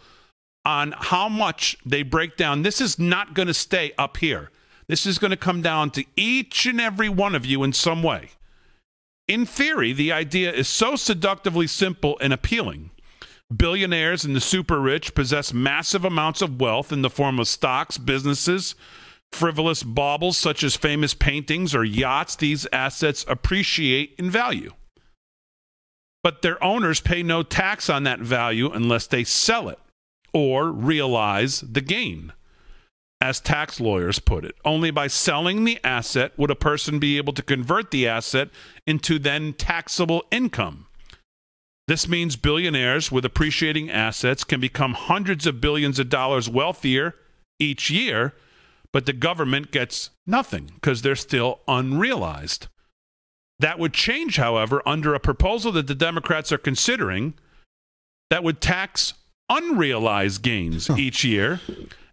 on how much they break down. This is not going to stay up here. This is going to come down to each and every one of you in some way. In theory, the idea is so seductively simple and appealing. Billionaires and the super rich possess massive amounts of wealth in the form of stocks, businesses, frivolous baubles such as famous paintings or yachts. These assets appreciate in value, but their owners pay no tax on that value unless they sell it or realize the gain. As tax lawyers put it, only by selling the asset would a person be able to convert the asset into then taxable income. This means billionaires with appreciating assets can become hundreds of billions of dollars wealthier each year, but the government gets nothing because they're still unrealized. That would change, however, under a proposal that the Democrats are considering that would tax unrealized gains each year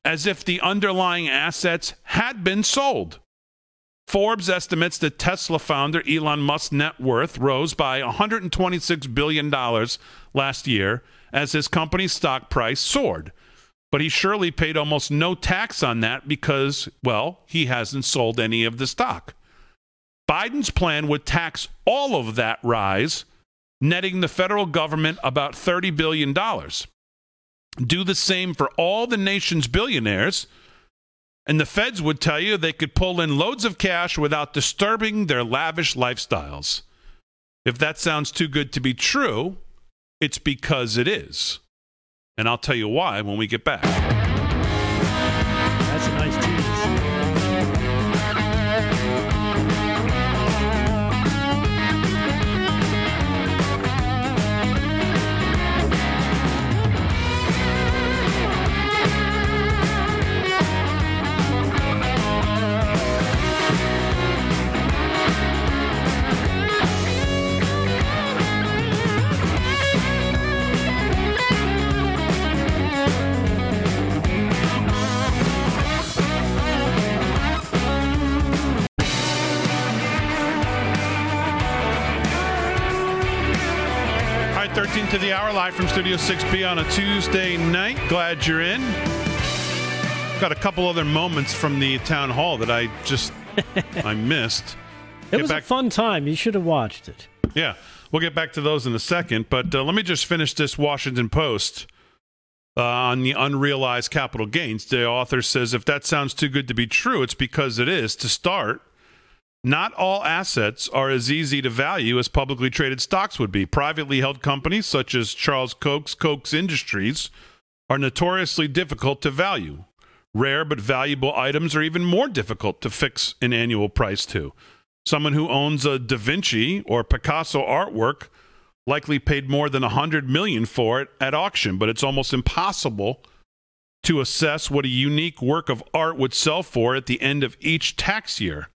as if the underlying assets had been sold. Forbes estimates that Tesla founder Elon Musk's net worth rose by one hundred twenty-six billion dollars last year as his company's stock price soared. But he surely paid almost no tax on that because, well, he hasn't sold any of the stock. Biden's plan would tax all of that rise, netting the federal government about thirty billion dollars. Do the same for all the nation's billionaires, and the feds would tell you they could pull in loads of cash without disturbing their lavish lifestyles. If that sounds too good to be true, it's because it is. And I'll tell you why when we get back. That's a nice tease. To the hour, live from Studio six B on a Tuesday night. Glad you're in. Got a couple other moments from the town hall that I just I missed. It get was back. A fun time. You should have watched it. Yeah, we'll get back to those in a second. But uh, let me just finish this Washington Post uh, on the unrealized capital gains. The author says, if that sounds too good to be true, it's because it is. To start, not all assets are as easy to value as publicly traded stocks would be. Privately held companies such as Charles Koch's Koch's Industries are notoriously difficult to value. Rare but valuable items are even more difficult to fix an annual price to. Someone who owns a Da Vinci or Picasso artwork likely paid more than one hundred million dollars for it at auction, but it's almost impossible to assess what a unique work of art would sell for at the end of each tax year.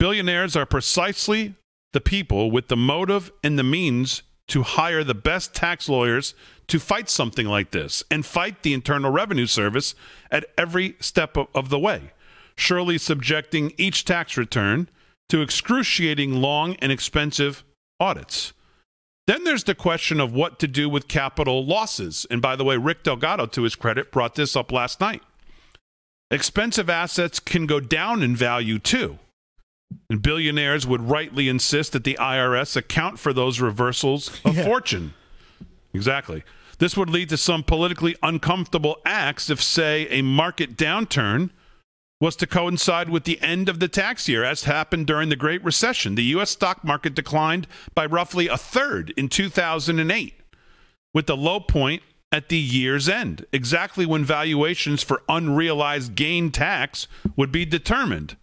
Billionaires are precisely the people with the motive and the means to hire the best tax lawyers to fight something like this and fight the Internal Revenue Service at every step of the way, surely subjecting each tax return to excruciating long and expensive audits. Then there's the question of what to do with capital losses. And by the way, Rick Delgado, to his credit, brought this up last night. Expensive assets can go down in value too. And billionaires would rightly insist that the I R S account for those reversals of yeah. fortune. Exactly. This would lead to some politically uncomfortable acts if, say, a market downturn was to coincide with the end of the tax year, as happened during the Great Recession. The U S stock market declined by roughly a third in two thousand eight, with the low point at the year's end, exactly when valuations for unrealized gain tax would be determined.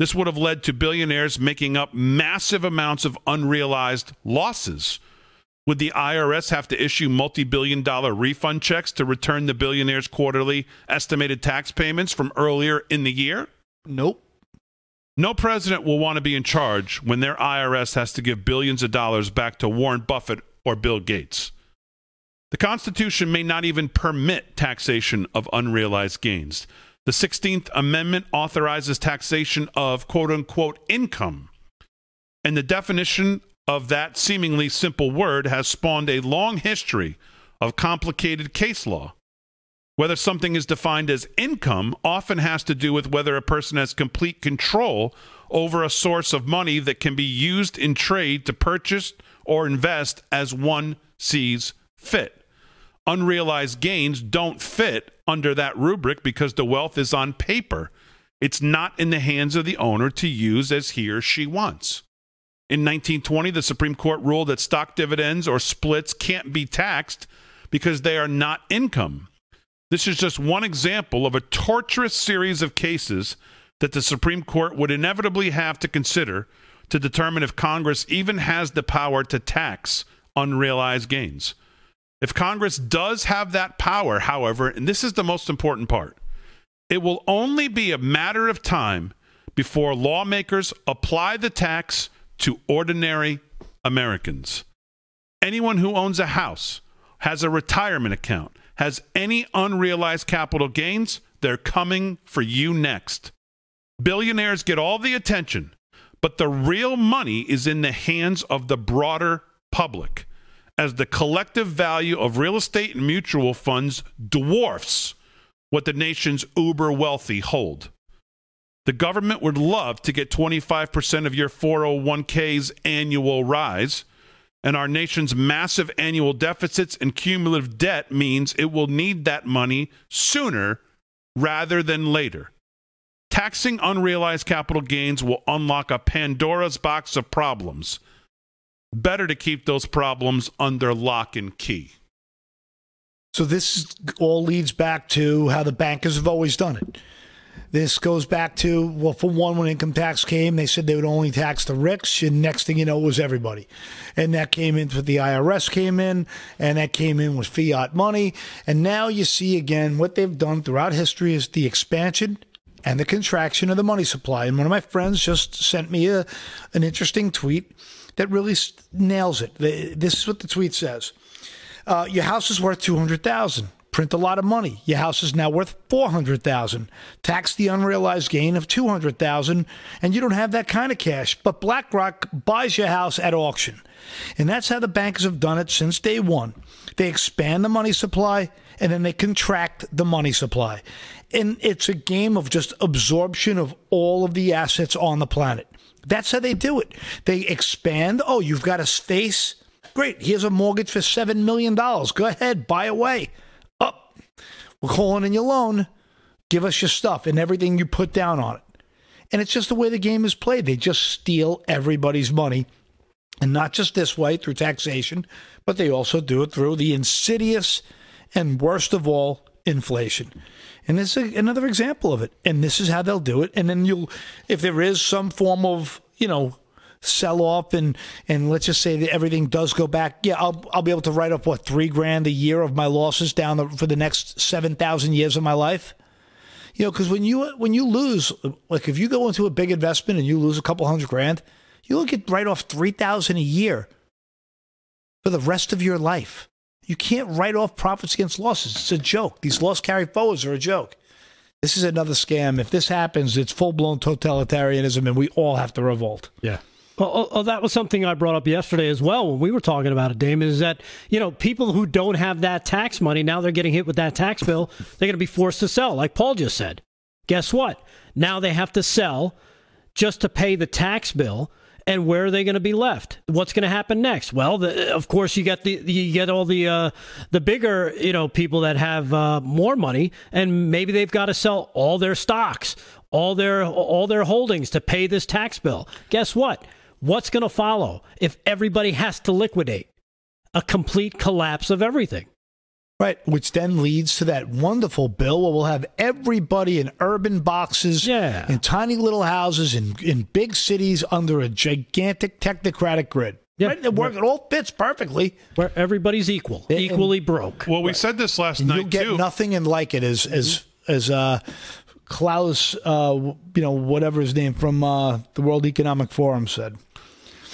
This would have led to billionaires making up massive amounts of unrealized losses. Would the I R S have to issue multi-billion dollar refund checks to return the billionaires' quarterly estimated tax payments from earlier in the year? Nope. No president will want to be in charge when their I R S has to give billions of dollars back to Warren Buffett or Bill Gates. The Constitution may not even permit taxation of unrealized gains. The sixteenth Amendment authorizes taxation of quote-unquote income, and the definition of that seemingly simple word has spawned a long history of complicated case law. Whether something is defined as income often has to do with whether a person has complete control over a source of money that can be used in trade to purchase or invest as one sees fit. Unrealized gains don't fit under that rubric because the wealth is on paper. It's not in the hands of the owner to use as he or she wants. In nineteen twenty, the Supreme Court ruled that stock dividends or splits can't be taxed because they are not income. This is just one example of a torturous series of cases that the Supreme Court would inevitably have to consider to determine if Congress even has the power to tax unrealized gains. If Congress does have that power, however, and this is the most important part, it will only be a matter of time before lawmakers apply the tax to ordinary Americans. Anyone who owns a house, has a retirement account, has any unrealized capital gains, they're coming for you next. Billionaires get all the attention, but the real money is in the hands of the broader public, as the collective value of real estate and mutual funds dwarfs what the nation's uber-wealthy hold. The government would love to get twenty-five percent of your four oh one k's annual rise, and our nation's massive annual deficits and cumulative debt means it will need that money sooner rather than later. Taxing unrealized capital gains will unlock a Pandora's box of problems. Better to keep those problems under lock and key. So this all leads back to how the bankers have always done it. This goes back to, well, for one, when income tax came, they said they would only tax the rich, and next thing you know, it was everybody. And that came in, the I R S came in, and that came in with fiat money. And now you see, again, what they've done throughout history is the expansion and the contraction of the money supply. And one of my friends just sent me a, an interesting tweet that really nails it. This is what the tweet says. Uh, your house is worth two hundred thousand dollars. Print a lot of money. Your house is now worth four hundred thousand dollars. Tax the unrealized gain of two hundred thousand dollars, and you don't have that kind of cash. But BlackRock buys your house at auction. And that's how the bankers have done it since day one. They expand the money supply, and then they contract the money supply. And it's a game of just absorption of all of the assets on the planet. That's how they do it. They expand. Oh, you've got a space? Great. Here's a mortgage for seven million dollars. Go ahead. Buy away. Up. Oh, we're calling in your loan. Give us your stuff and everything you put down on it. And it's just the way the game is played. They just steal everybody's money. And not just this way through taxation, but they also do it through the insidious and worst of all, inflation. And this is another example of it. And this is how they'll do it. And then you'll, if there is some form of, you know, sell off and, and let's just say that everything does go back. Yeah. I'll, I'll be able to write off what three grand a year of my losses down the, for the next seven thousand years of my life. You know, cause when you, when you lose, like if you go into a big investment and you lose a couple hundred grand, you will get write off three thousand dollars a year for the rest of your life. You can't write off profits against losses. It's a joke. These loss carry forwards are a joke. This is another scam. If this happens, it's full-blown totalitarianism, and we all have to revolt. Yeah. Well, oh, that was something I brought up yesterday as well when we were talking about it, Damon, is that, you know, people who don't have that tax money, now they're getting hit with that tax bill, they're going to be forced to sell, like Paul just said. Guess what? Now they have to sell just to pay the tax bill, and where are they going to be left? What's going to happen next? Well, the, of course, you get the you get all the uh, the bigger, you know, people that have uh, more money, and maybe they've got to sell all their stocks, all their all their holdings to pay this tax bill. Guess what? What's going to follow if everybody has to liquidate? A complete collapse of everything. Right, which then leads to that wonderful bill where we'll have everybody in urban boxes, yeah. in tiny little houses, in, in big cities under a gigantic technocratic grid. Yep. Right? It, works, it all fits perfectly. Where everybody's equal, and, equally and, broke. Well, we right. said this last and night, you'll get too. nothing in like it as, as, as uh, Klaus, uh, you know, whatever his name from uh, the World Economic Forum said.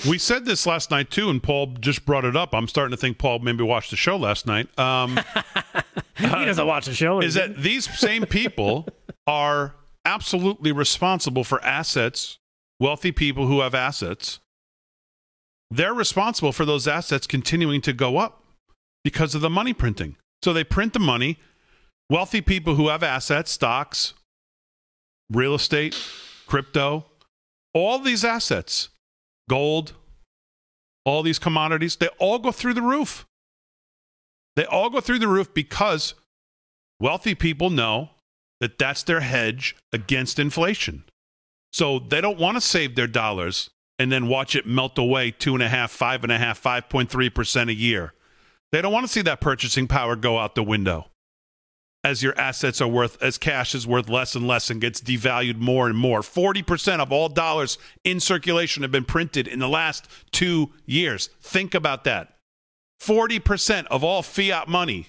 We said this last night, too, and Paul just brought it up. I'm starting to think Paul maybe watched the show last night. Um, he doesn't uh, watch the show. Is that these same people are absolutely responsible for assets, wealthy people who have assets. They're responsible for those assets continuing to go up because of the money printing. So they print the money. Wealthy people who have assets, stocks, real estate, crypto, all these assets. Gold, all these commodities, they all go through the roof. They all go through the roof because wealthy people know that that's their hedge against inflation. So they don't want to save their dollars and then watch it melt away two and a half, five and a half, five point three percent a year. They don't want to see that purchasing power go out the window as your assets are worth, as cash is worth less and less and gets devalued more and more. forty percent of all dollars in circulation have been printed in the last two years. Think about that. forty percent of all fiat money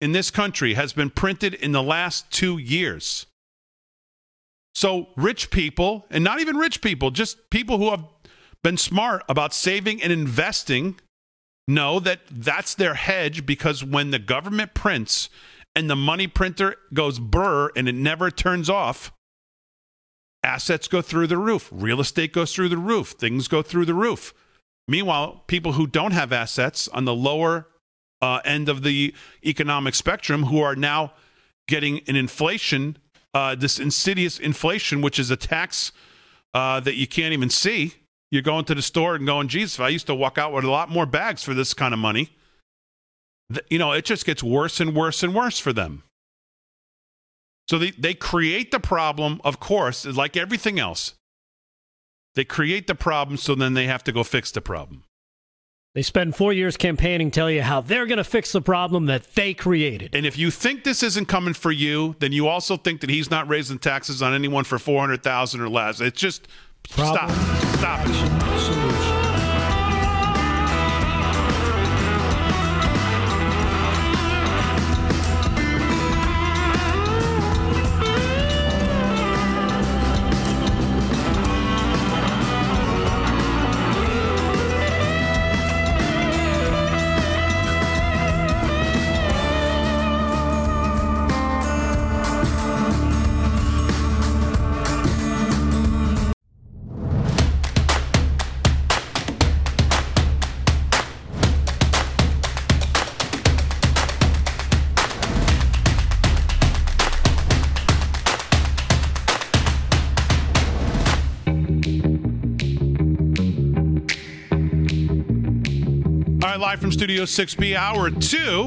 in this country has been printed in the last two years. So rich people, and not even rich people, just people who have been smart about saving and investing, know that that's their hedge because when the government prints, and the money printer goes brr and it never turns off, assets go through the roof. Real estate goes through the roof. Things go through the roof. Meanwhile, people who don't have assets on the lower uh, end of the economic spectrum who are now getting an inflation, uh, this insidious inflation, which is a tax uh, that you can't even see. You're going to the store and going, geez, I used to walk out with a lot more bags for this kind of money. You know, it just gets worse and worse and worse for them. So they, they create the problem, of course, like everything else. They create the problem, so then they have to go fix the problem. They spend four years campaigning, tell you how they're going to fix the problem that they created. And if you think this isn't coming for you, then you also think that he's not raising taxes on anyone for four hundred thousand dollars or less. It's just, problem. stop. Stop it. Solution. Live from Studio six B, hour two.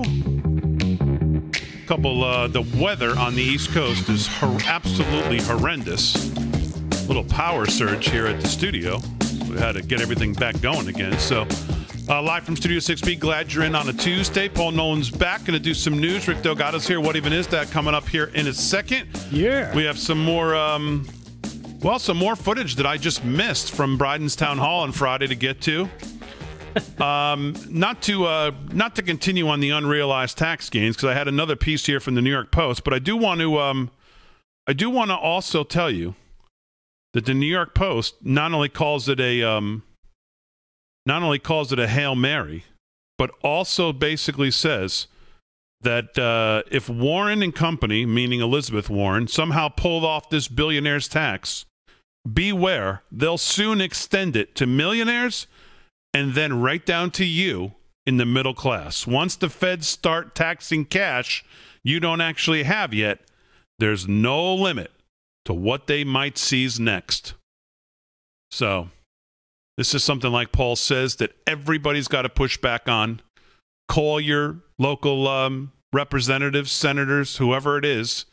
Couple, uh, the weather on the East Coast is hor- absolutely horrendous. Little power surge here at the studio. We had to get everything back going again. So, uh, live from Studio six B, glad you're in on a Tuesday. Paul Nolan's back, going to do some news. Rick Delgado's here. What even is that? Coming up here in a second. Yeah. We have some more, um, well, some more footage that I just missed from Biden's town hall on Friday to get to. um, not to uh, not to continue on the unrealized tax gains, because I had another piece here from the New York Post, but I do want to um, I do want to also tell you that the New York Post not only calls it a um, not only calls it a Hail Mary, but also basically says that uh, if Warren and company, meaning Elizabeth Warren, somehow pulled off this billionaire's tax, beware, they'll soon extend it to millionaires and then right down to you in the middle class. Once the feds start taxing cash you don't actually have yet, there's no limit to what they might seize next. So this is something, like Paul says, that everybody's got to push back on. Call your local um, representatives, senators, whoever it is,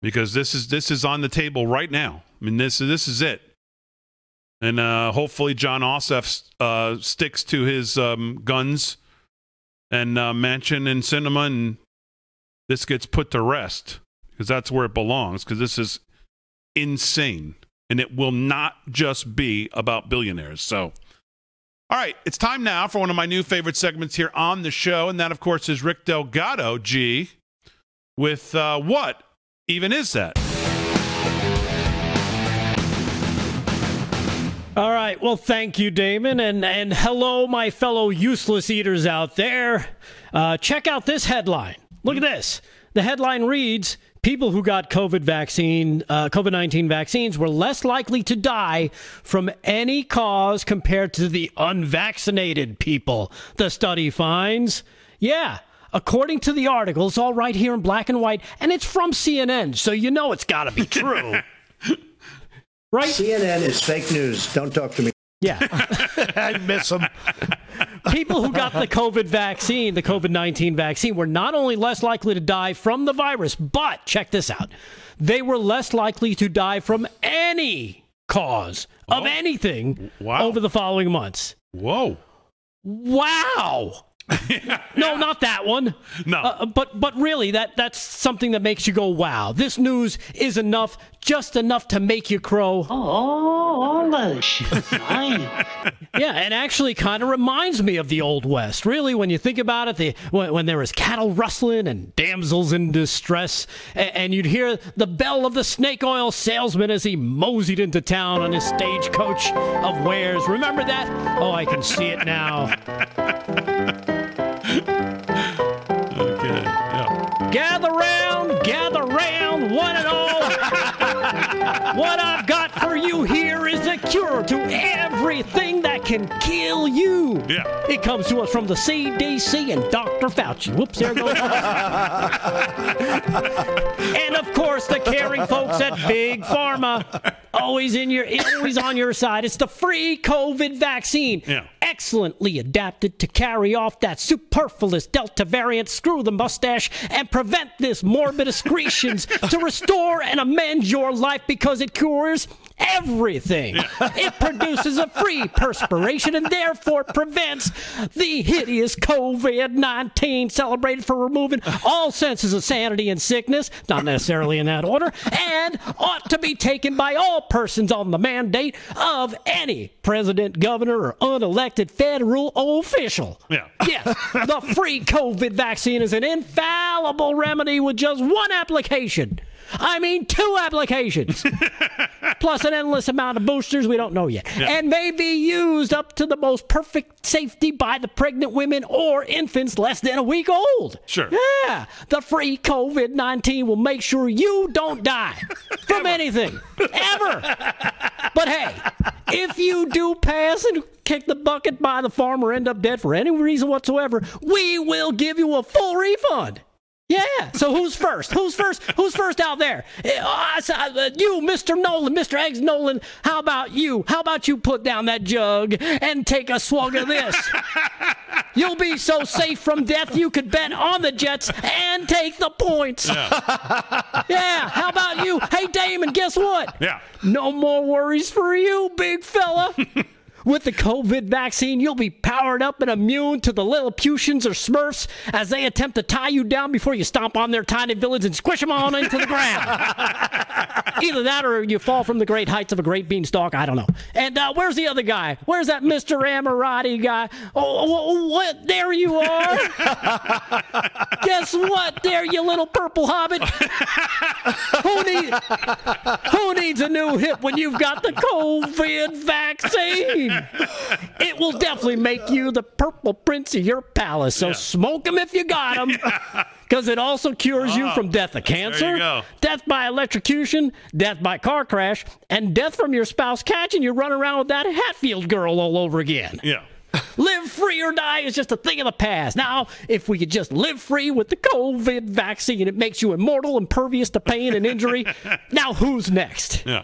because this is this is on the table right now. I mean, this this is it. And uh, hopefully John Ossoff uh, sticks to his um, guns, and uh, Manchin and Sinema, and this gets put to rest, because that's where it belongs, because this is insane. And it will not just be about billionaires. So, all right, it's time now for one of my new favorite segments here on the show, and that, of course, is Rick Delgado, G, with uh, What Even Is That? All right, well, thank you, Damon, and, and hello, my fellow useless eaters out there. Uh, check out this headline. Look at this. The headline reads, people who got COVID vaccine, uh, COVID nineteen vaccines were less likely to die from any cause compared to the unvaccinated people, the study finds. Yeah, according to the article, it's all right here in black and white, and it's from C N N, so you know it's got to be true. Right? C N N is fake news. Don't talk to me. Yeah. I miss them. People who got the COVID vaccine, the COVID nineteen vaccine, were not only less likely to die from the virus, but, check this out, they were less likely to die from any cause oh. of anything wow. over the following months. Whoa. Wow. yeah. No, not that one. No. Uh, but but really, that, that's something that makes you go, wow. This news is enough, just enough to make you crow. Oh, all shit's fine. Yeah, and actually kind of reminds me of the Old West. Really, when you think about it, the, when, when there was cattle rustling and damsels in distress, and, and you'd hear the bell of the snake oil salesman as he moseyed into town on his stagecoach of wares. Remember that? Oh, I can see it now. Okay. Yeah. Gather round, gather round, one and all. What I've got for you here is a cure to everything that can kill you. Yeah. It comes to us from the C D C and Doctor Fauci. Whoops, there goes. And of course, the caring folks at Big Pharma, always in your, always on your side. It's the free COVID vaccine. Yeah. Excellently adapted to carry off that superfluous Delta variant, screw the mustache, and prevent this morbid excretions to restore and amend your life because it cures everything. Yeah. It produces a free perspiration and therefore prevents the hideous COVID nineteen, celebrated for removing all senses of sanity and sickness, not necessarily in that order, and ought to be taken by all persons on the mandate of any president, governor, or unelected federal official. Yeah. Yes, the free COVID vaccine is an infallible remedy with just one application. I mean, two applications, plus an endless amount of boosters we don't know yet, yeah. and may be used up to the most perfect safety by the pregnant women or infants less than a week old. Sure. Yeah. The free COVID nineteen will make sure you don't die from anything, ever. But hey, if you do pass and kick the bucket by the farm or end up dead for any reason whatsoever, we will give you a full refund. Yeah. So who's first? Who's first? Who's first out there? You, Mister Nolan, Mister Eggs Nolan, how about you? How about you put down that jug and take a swig of this? You'll be so safe from death you could bet on the Jets and take the points. Yeah. Yeah. How about you? Hey, Damon, guess what? Yeah. No more worries for you, big fella. With the COVID vaccine, you'll be powered up and immune to the Lilliputians or Smurfs as they attempt to tie you down before you stomp on their tiny village and squish them all into the ground. Either that or you fall from the great heights of a great beanstalk. I don't know. And uh, where's the other guy? Where's that Mister Amorati guy? Oh, oh, what? There you are. Guess what? There, you little purple hobbit. Who, need, who needs a new hip when you've got the COVID vaccine? It will definitely make you the purple prince of your palace. So yeah. smoke them if you got them, because it also cures oh, you from death of cancer, death by electrocution, death by car crash, and death from your spouse catching you running around with that Hatfield girl all over again. Yeah. Live free or die is just a thing of the past. Now, if we could just live free with the COVID vaccine, it makes you immortal, impervious to pain and injury. Now, who's next? Yeah.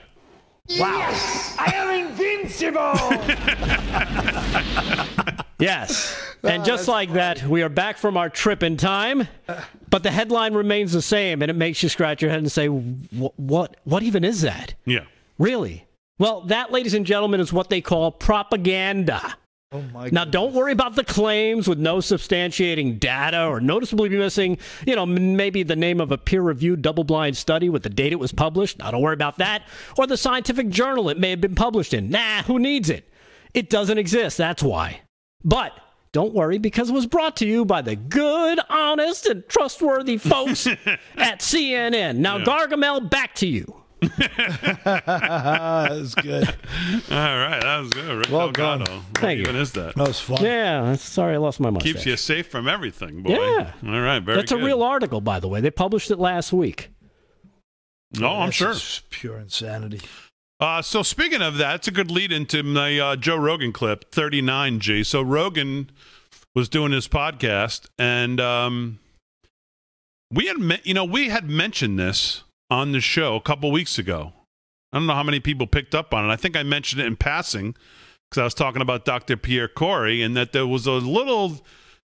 Wow. Yes, I am invincible. Yes. And just oh, like funny. that, we are back from our trip in time, but the headline remains the same, and it makes you scratch your head and say, what, what, what even is that? Yeah. Really? Well, that, ladies and gentlemen, is what they call propaganda. Oh my now, goodness. Don't worry about the claims with no substantiating data or noticeably missing, you know, maybe the name of a peer-reviewed double-blind study with the date it was published. Now, don't worry about that. Or the scientific journal it may have been published in. Nah, who needs it? It doesn't exist, that's why. But don't worry, because it was brought to you by the good, honest, and trustworthy folks at C N N. Now, yeah. Gargamel, back to you. That was good. All right, that was good. Rick well Delgado. done. What Thank even you. Is that? That was fun. Yeah, sorry I lost my mustache. Keeps you safe from everything, boy. Yeah. All right, very That's good. That's a real article, by the way. They published it last week. No, oh, I'm sure. Pure insanity. Uh, so speaking of that, it's a good lead into my uh, Joe Rogan clip, thirty-nine G. So Rogan was doing his podcast, and um, we had, me- you know, we had mentioned this on the show a couple weeks ago. I don't know how many people picked up on it. I think I mentioned it in passing because I was talking about Doctor Pierre Corey and that there was a little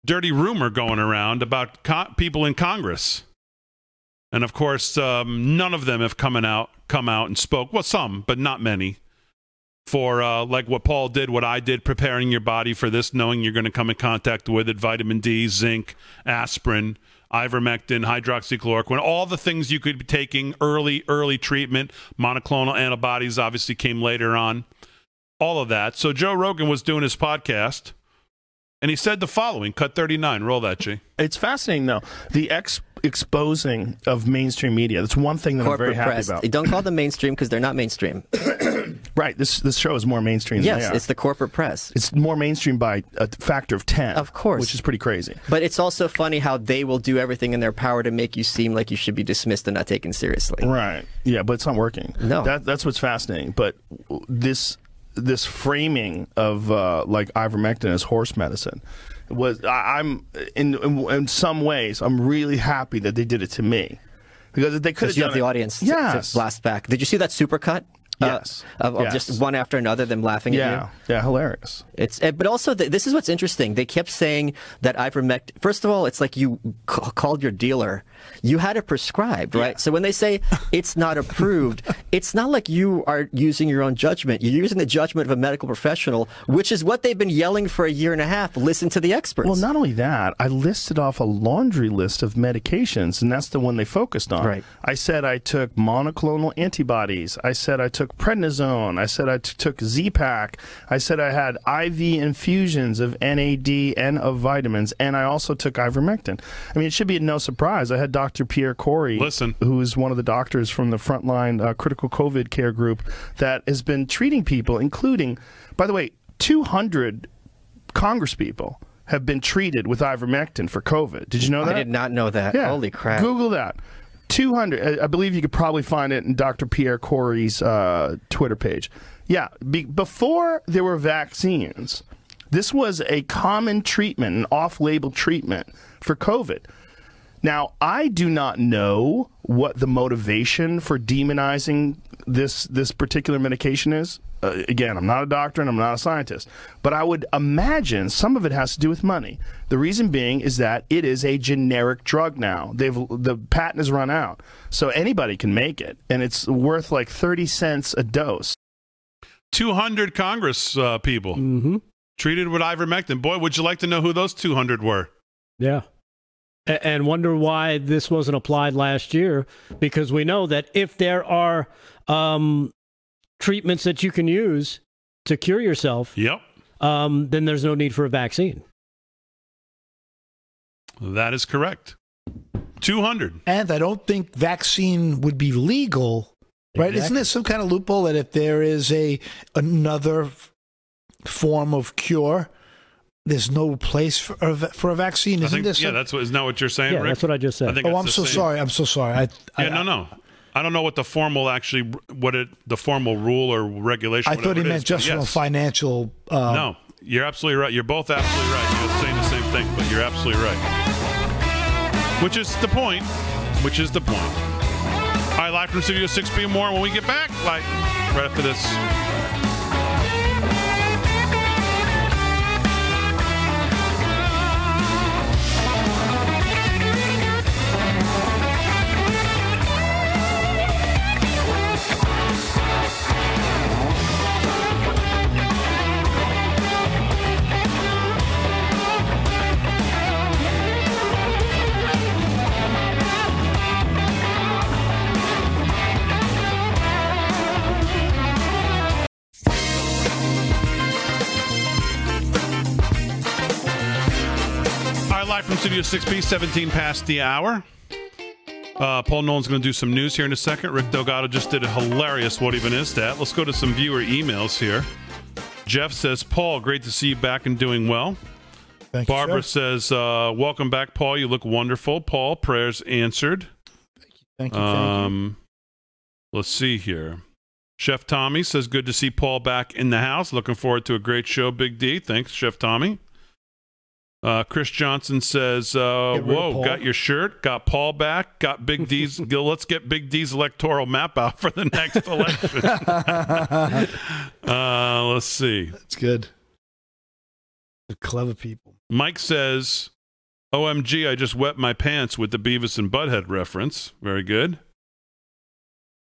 dirty rumor going around about co- people in Congress. And of course, um, none of them have come out, come out and spoke. Well, some, but not many. For uh, like what Paul did, what I did, preparing your body for this, knowing you're going to come in contact with it, vitamin D, zinc, aspirin, ivermectin, hydroxychloroquine, all the things you could be taking, early, early treatment, monoclonal antibodies obviously came later on, all of that. So Joe Rogan was doing his podcast, and he said the following, cut thirty-nine, roll that, G. It's fascinating, though. The ex- exposing of mainstream media, that's one thing that Corporate I'm very press. happy about. Don't call them mainstream because they're not mainstream. Right, this this show is more mainstream yes, than Yes, it's the corporate press. It's more mainstream by a factor of ten. Of course. Which is pretty crazy. But it's also funny how they will do everything in their power to make you seem like you should be dismissed and not taken seriously. Right. Yeah, but it's not working. No. That, that's what's fascinating. But this this framing of uh, like ivermectin as horse medicine was, I, I'm, in, in in some ways, I'm really happy that they did it to me. Because they could have done you have the it. audience yes. to, to blast back. Did you see that supercut? Yes. Uh, of, of yes. just one after another, them laughing yeah. at you. Yeah, yeah, hilarious. It's uh, but also th- this is what's interesting. They kept saying that ivermectin. First of all, it's like you c- called your dealer. You had it prescribed, right? Yeah. So when they say it's not approved, it's not like you are using your own judgment. You're using the judgment of a medical professional, which is what they've been yelling for a year and a half. Listen to the experts. Well, not only that, I listed off a laundry list of medications, and that's the one they focused on. Right. I said I took monoclonal antibodies. I said I took prednisone. I said I t- took Z-Pak. I said I had I V infusions of N A D and of vitamins, and I also took ivermectin. I mean, it should be no surprise. I had Doctor Pierre Corey, Listen. who is one of the doctors from the frontline uh, critical COVID care group that has been treating people, including, by the way, two hundred congresspeople have been treated with ivermectin for COVID. Did you know that? I did not know that. Yeah. Holy crap. Google that. two hundred, I believe you could probably find it in Doctor Pierre Corey's uh, Twitter page. Yeah, be, before there were vaccines, this was a common treatment, an off-label treatment for COVID. Now, I do not know what the motivation for demonizing this this particular medication is. Uh, again, I'm not a doctor and I'm not a scientist, but I would imagine some of it has to do with money. The reason being is that it is a generic drug now. They've the patent has run out, so anybody can make it, and it's worth like thirty cents a dose. two hundred Congress uh, people mm-hmm. treated with ivermectin. Boy, would you like to know who those two hundred were? Yeah. A- and wonder why this wasn't applied last year, because we know that if there are um, treatments that you can use to cure yourself, yep. um, then there's no need for a vaccine. That is correct. two hundred. And I don't think vaccine would be legal, right? Exactly. Isn't there some kind of loophole that if there is a another f- form of cure, there's no place for a, for a vaccine? Isn't I think, this yeah, a, that's what, isn't that what you're saying, yeah, Rick? Yeah, that's what I just said. I oh, I'm so same. sorry. I'm so sorry. I, I, yeah, no, no. I don't know what the formal actually, what it, the formal rule or regulation. I thought he meant is, just from yes. a financial. Uh, no, you're absolutely right. You're both absolutely right. You're saying the same thing, but you're absolutely right. Which is the point. Which is the point. All right, live from Studio six B and more when we get back, like right after this. From Studio six B, seventeen past the hour. Uh, Paul Nolan's going to do some news here in a second. Rick Delgado just did a hilarious What Even Is That? Let's go to some viewer emails here. Jeff says, Paul, great to see you back and doing well. Thank Barbara you, says, uh, welcome back, Paul. You look wonderful. Paul, prayers answered. Thank you. Thank you. Um, thank you. Let's see here. Chef Tommy says, good to see Paul back in the house. Looking forward to a great show, Big D. Thanks, Chef Tommy. Uh, Chris Johnson says, uh, whoa, got your shirt, got Paul back, got Big D's. Let's get Big D's electoral map out for the next election. uh, let's see. That's good. They're clever people. Mike says, O M G, I just wet my pants with the Beavis and Butthead reference. Very good.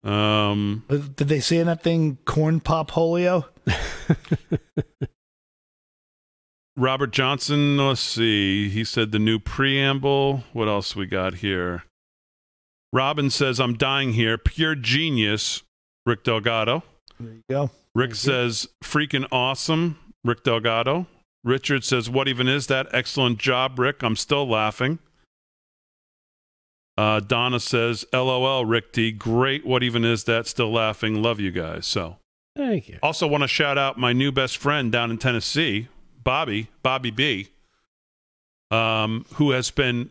Um, Did they say in that thing, corn pop polio? Robert Johnson, let's see. He said the new preamble. What else we got here? Robin says, I'm dying here. Pure genius, Rick Delgado. There you go. Rick says, freaking awesome, Rick Delgado. Richard says, what even is that? Excellent job, Rick. I'm still laughing. Uh, Donna says, LOL, Rick D. Great. What even is that? Still laughing. Love you guys. So, thank you. Also want to shout out my new best friend down in Tennessee, Bobby, Bobby B, um, who has been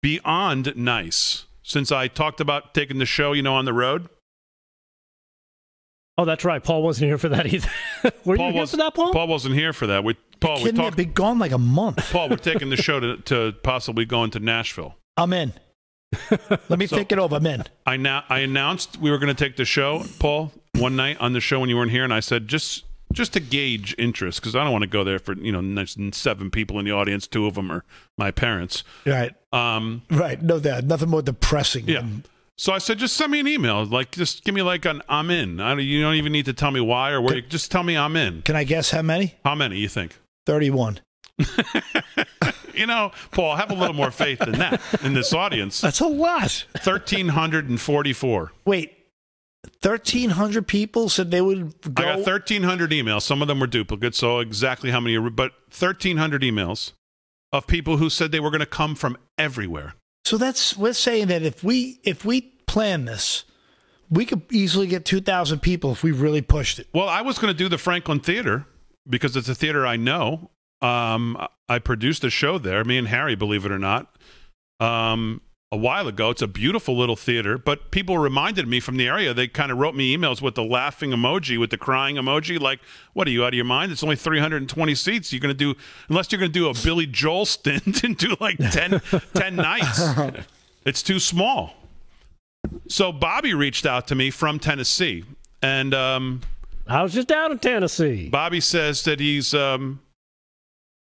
beyond nice since I talked about taking the show, you know, on the road. Oh, that's right. Paul wasn't here for that either. Were Paul you here was, for that, Paul? Paul wasn't here for that. We, Paul, You're kidding we talked. Been gone like a month. Paul, we're taking the show to, to possibly going to Nashville. I'm in. Let me so, think it over. I'm in. I now I announced we were going to take the show, Paul, one night on the show when you weren't here, and I said just. Just to gauge interest, because I don't want to go there for, you know, seven people in the audience. Two of them are my parents. Right. Um, right. No, that nothing more depressing. Yeah. Than- so I said, just send me an email. Like, just give me like an I'm in. I don't, you don't even need to tell me why or where. Can, just tell me I'm in. Can I guess how many? How many you think? thirty-one. You know, Paul, have a little more faith than that in this audience. That's a lot. one thousand three hundred forty-four. Wait. thirteen hundred people said they would go. I got thirteen hundred emails. Some of them were duplicates, so exactly how many, but thirteen hundred emails of people who said they were going to come from everywhere. So that's, we're saying that if we if we plan this, we could easily get two thousand people if we really pushed it. Well, I was going to do the Franklin Theater because it's a theater I know. Um, I produced a show there, me and Harry, believe it or not. Um A while ago. It's a beautiful little theater, but people reminded me from the area. They kind of wrote me emails with the laughing emoji, with the crying emoji. Like, what are you, out of your mind? It's only three hundred twenty seats. You're going to do, unless you're going to do a Billy Joel stint and do like ten, *laughs* ten nights. It's too small. So Bobby reached out to me from Tennessee. And um, I was just down in Tennessee. Bobby says that he's um,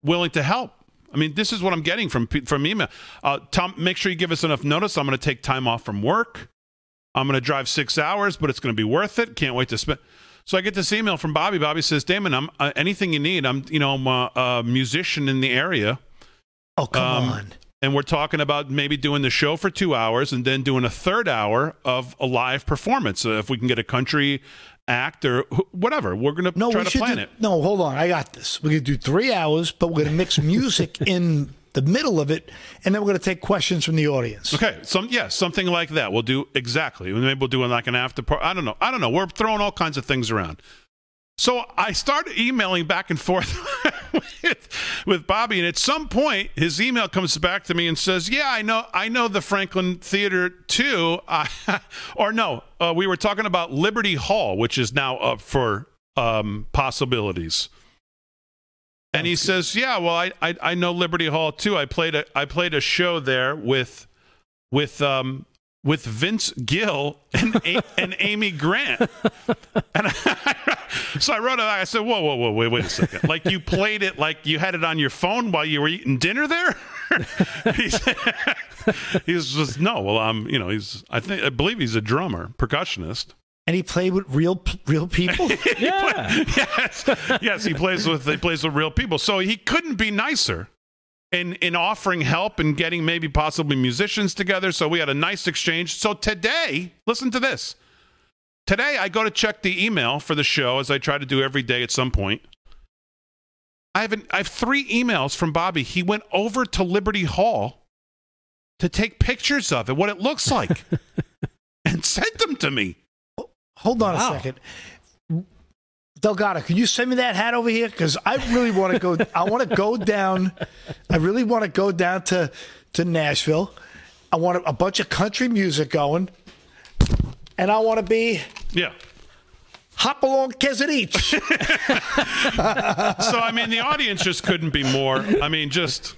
willing to help. I mean, this is what I'm getting from from email. Uh, Tom, make sure you give us enough notice. I'm going to take time off from work. I'm going to drive six hours, but it's going to be worth it. Can't wait to spend. So I get this email from Bobby. Bobby says, Damon, I'm uh, anything you need. I'm, you know, I'm a, a musician in the area. Oh, come um, on. And we're talking about maybe doing the show for two hours and then doing a third hour of a live performance. Uh, if we can get a country act or wh- whatever, we're going to no, try to plan do, it. No, hold on. I got this. We're going to do three hours, but we're going to mix music in the middle of it. And then we're going to take questions from the audience. Okay. Some, yeah, something like that. We'll do exactly. Maybe we'll do like an after party. I don't know. I don't know. We're throwing all kinds of things around. So I started emailing back and forth with, with Bobby, and at some point, his email comes back to me and says, yeah, I know I know the Franklin Theater, too. Uh, or no, uh, we were talking about Liberty Hall, which is now up for um, possibilities. And he says, yeah, well, I, I I know Liberty Hall, too. I played a I played a show there with with um with Vince Gill and a- and Amy Grant. And I, so I wrote it back. I said, whoa, whoa, whoa, wait, wait a second. Like, you played it like you had it on your phone while you were eating dinner there? he, said, he was just, no, well, I'm, you know, he's, I think, I believe he's a drummer, percussionist. And he played with real real people? yeah. Played, yes, yes, he plays with he plays with real people. So he couldn't be nicer. In, in offering help and getting maybe possibly musicians together. So we had a nice exchange. So today, listen to this. Today, I go to check the email for the show, as I try to do every day at some point. I have, an, I have three emails from Bobby. He went over to Liberty Hall to take pictures of it, what it looks like, and sent them to me. Hold on wow. a second. Delgado, can you send me that hat over here? Because I really want to go. I want to go down. I really want to go down to, to Nashville. I want a, a bunch of country music going, and I want to be yeah. Hop along, Kesarich. So I mean, the audience just couldn't be more. I mean, just.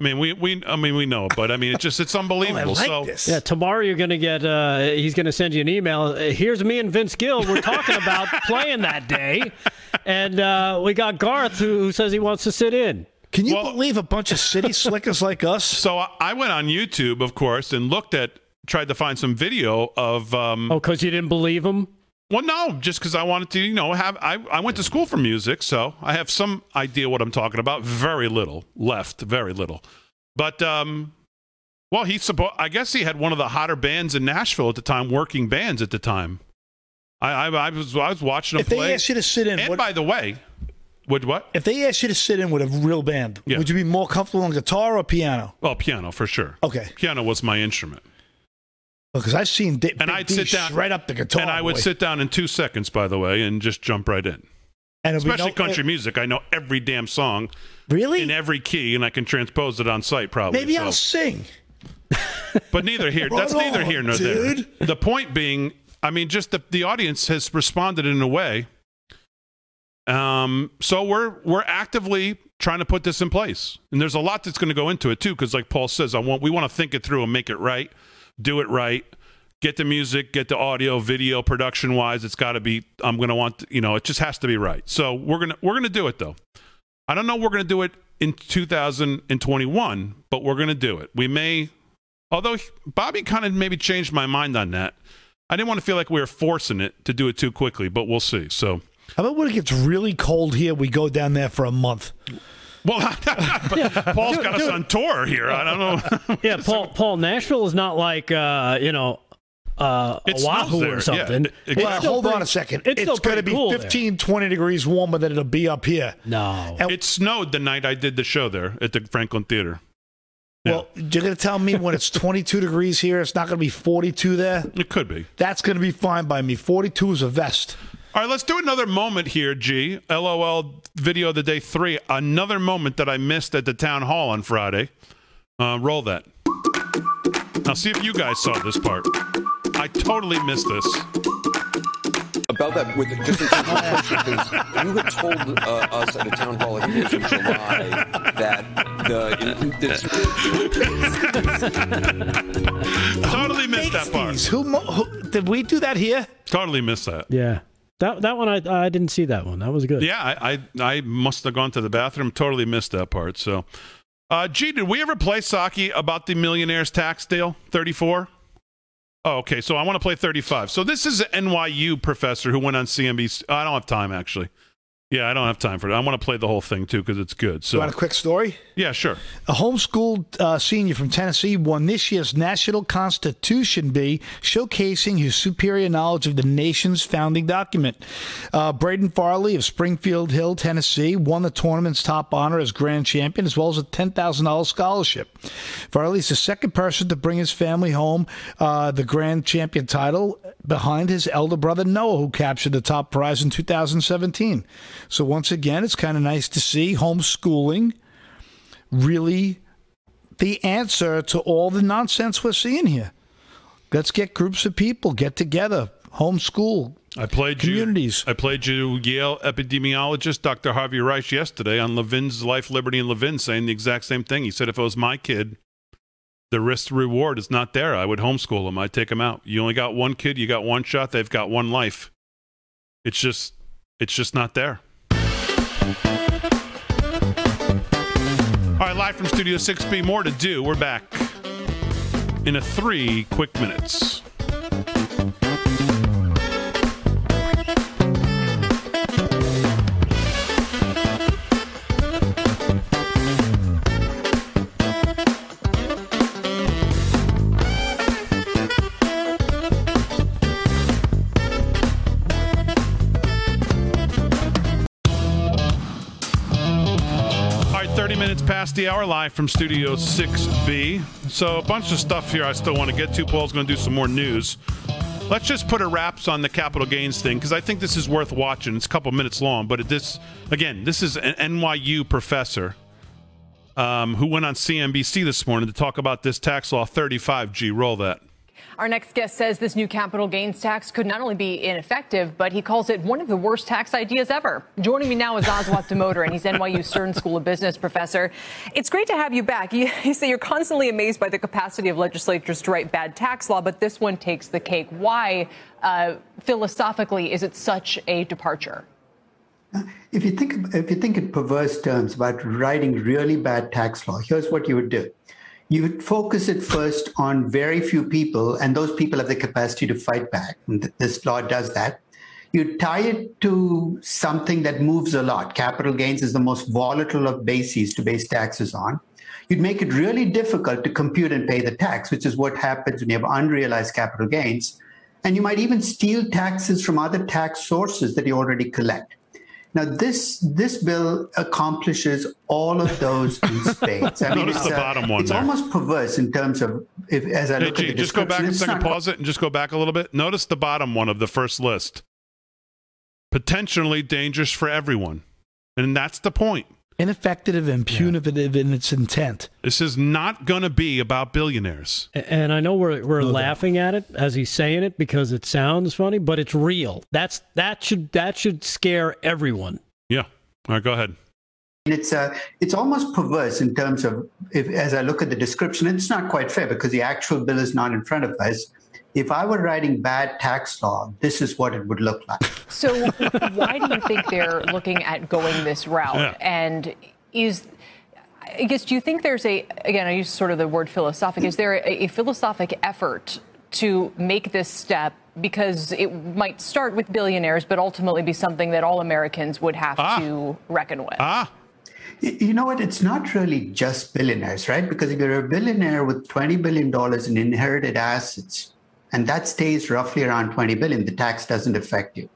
I mean, we, we I mean, we know, but I mean, it's just, it's unbelievable. Oh, I like so this. Yeah, tomorrow you're going to get, uh, he's going to send you an email. Here's me and Vince Gill. We're talking about playing that day. And uh, we got Garth who, who says he wants to sit in. Can you well, believe a bunch of city slickers like us? So I went on YouTube, of course, and looked at, tried to find some video of. Um, oh, because you didn't believe him? Well, no, just because I wanted to, you know, have, I, I went to school for music, so I have some idea what I'm talking about. Very little left, very little. But, um, well, he, suppo- I guess he had one of the hotter bands in Nashville at the time, working bands at the time. I, I, I was I was watching him play. If they asked you to sit in. And what, by the way, would what? If they asked you to sit in with a real band, yeah. would you be more comfortable on guitar or piano? Well, piano for sure. Okay. Piano was my instrument. Because I've seen D- and I'd sit down right up the guitar, and I would boy. sit down in two seconds, by the way, and just jump right in. And especially no, country it, music, I know every damn song, really, in every key, and I can transpose it on site. Probably maybe so. I'll sing, but neither here. That's neither on, here nor dude. there. The point being, I mean, just the the audience has responded in a way. Um, so we're we're actively trying to put this in place, and there's a lot that's going to go into it too. Because, like Paul says, I want we want to think it through and make it right. Do it right. Get the music, get the audio, video, production wise. It's got to be. I'm gonna want. You know, it just has to be right. So we're gonna we're gonna do it though. I don't know. We're gonna do it in two thousand twenty-one, but we're gonna do it. We may. Although Bobby kind of maybe changed my mind on that. I didn't want to feel like we were forcing it to do it too quickly, but we'll see. So how about when it gets really cold here, we go down there for a month. Well, Paul's got us on tour here. I don't know. yeah, Paul, Paul, Nashville is not like, uh, you know, uh, Oahu or something. Yeah, exactly. Well, hold pretty, on a second. It's, it's going to be cool fifteen, there. twenty degrees warmer than it'll be up here. No. And, it snowed the night I did the show there at the Franklin Theater. Yeah. Well, you're going to tell me when it's twenty-two degrees here, it's not going to be forty-two there? It could be. That's going to be fine by me. forty-two is a vest. All right, let's do another moment here, G. LOL video of the day three. Another moment that I missed at the town hall on Friday. Uh, roll that. Now, see if you guys saw this part. I totally missed this. About that, with just in terms of you had told uh, us at a town hall like in July that the. the totally missed that part. Who, who, did we do that here? Totally missed that. Yeah. That that one, I I didn't see that one. That was good. Yeah, I I, I must have gone to the bathroom. Totally missed that part. So, uh, G, did we ever play Saki about the millionaire's tax deal, thirty-four? Oh, okay. So I want to play thirty-five. So this is an N Y U professor who went on C N B C. I don't have time, actually. Yeah, I don't have time for it. I want to play the whole thing, too, because it's good. So, you want a quick story? Yeah, sure. A homeschooled uh, senior from Tennessee won this year's National Constitution Bee, showcasing his superior knowledge of the nation's founding document. Uh, Braden Farley of Springfield Hill, Tennessee, won the tournament's top honor as grand champion, as well as a ten thousand dollars scholarship. Farley is the second person to bring his family home uh, the grand champion title, behind his elder brother Noah, who captured the top prize in two thousand seventeen. So once again, it's kind of nice to see homeschooling really the answer to all the nonsense we're seeing here. Let's get groups of people, get together, homeschool I played communities. You, I played you Yale epidemiologist Doctor Harvey Reich yesterday on Levin's Life, Liberty, and Levin saying the exact same thing. He said, if it was my kid, the risk reward is not there. I would homeschool him. I'd take him out. You only got one kid. You got one shot. They've got one life. It's just, it's just not there. All right, live from Studio six B, more to do. We're back in a three quick minutes. Past the hour, live from Studio six B. So a bunch of stuff here I still want to get to. Paul's going to do some more news. Let's just put a wraps on the capital gains thing, because I think this is worth watching. It's a couple minutes long, but this, again, this is an N Y U professor um, who went on C N B C this morning to talk about this tax law thirty-five. G, roll that. Our next guest says this new capital gains tax could not only be ineffective, but he calls it one of the worst tax ideas ever. Joining me now is Aswath Damodaran, and he's N Y U Stern School of Business professor. It's great to have you back. You, you say you're constantly amazed by the capacity of legislatures to write bad tax law, but this one takes the cake. Why, uh, philosophically, is it such a departure? If you think, if you think in perverse terms about writing really bad tax law, here's what you would do. You would focus it first on very few people, and those people have the capacity to fight back. And this law does that. You tie it to something that moves a lot. Capital gains is the most volatile of bases to base taxes on. You'd make it really difficult to compute and pay the tax, which is what happens when you have unrealized capital gains. And you might even steal taxes from other tax sources that you already collect. Now, this this bill accomplishes all of those in spades. I mean, Notice it's, the uh, bottom one it's there. almost perverse in terms of, if, as I hey, look G, at the just go back a second, not... pause it, and just go back a little bit. Notice the bottom one of the first list. Potentially dangerous for everyone. And that's the point. Ineffective and punitive yeah. in its intent. This is not going to be about billionaires. And I know we're we're no, laughing at it as he's saying it because it sounds funny, but it's real. That's that should that should scare everyone. Yeah. All right. Go ahead. It's uh, it's almost perverse in terms of if as I look at the description, it's not quite fair because the actual bill is not in front of us. If I were writing bad tax law, this is what it would look like. So why do you think they're looking at going this route? Yeah. And is, I guess, do you think there's a, again, I use sort of the word philosophic, is there a, a philosophic effort to make this step? Because it might start with billionaires, but ultimately be something that all Americans would have ah. to reckon with. Ah. You know what? It's not really just billionaires, right? Because if you're a billionaire with twenty billion dollars in inherited assets, and that stays roughly around twenty billion dollars. The tax doesn't affect you.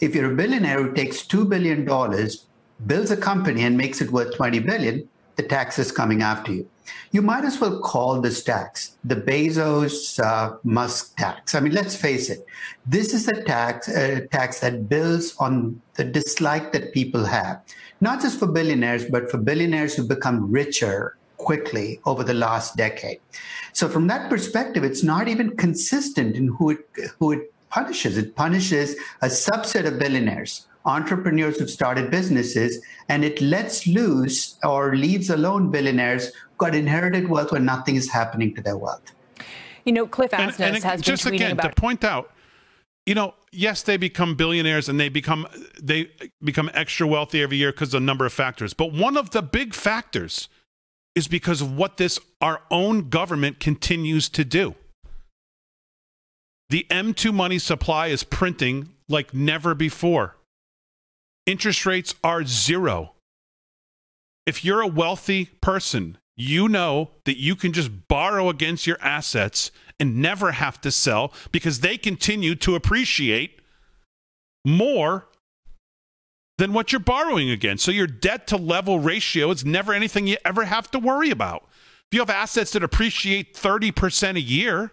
If you're a billionaire who takes two billion dollars, builds a company and makes it worth twenty billion dollars, the tax is coming after you. You might as well call this tax the Bezos uh, Musk tax. I mean, let's face it. This is a tax, a tax that builds on the dislike that people have, not just for billionaires, but for billionaires who become richer quickly over the last decade. So from that perspective, it's not even consistent in who it, who it punishes. It punishes a subset of billionaires, entrepreneurs who've started businesses, and it lets loose or leaves alone billionaires who've got inherited wealth when nothing is happening to their wealth. You know, Cliff Asness and, and has just been tweeting again, about- to point out, you know, yes, they become billionaires and they become they become extra wealthy every year because of a number of factors. But one of the big factors is because of what this, our own government continues to do. The M two money supply is printing like never before. Interest rates are zero. If you're a wealthy person, you know that you can just borrow against your assets and never have to sell because they continue to appreciate more than what you're borrowing against. So your debt to level ratio is never anything you ever have to worry about. If you have assets that appreciate thirty percent a year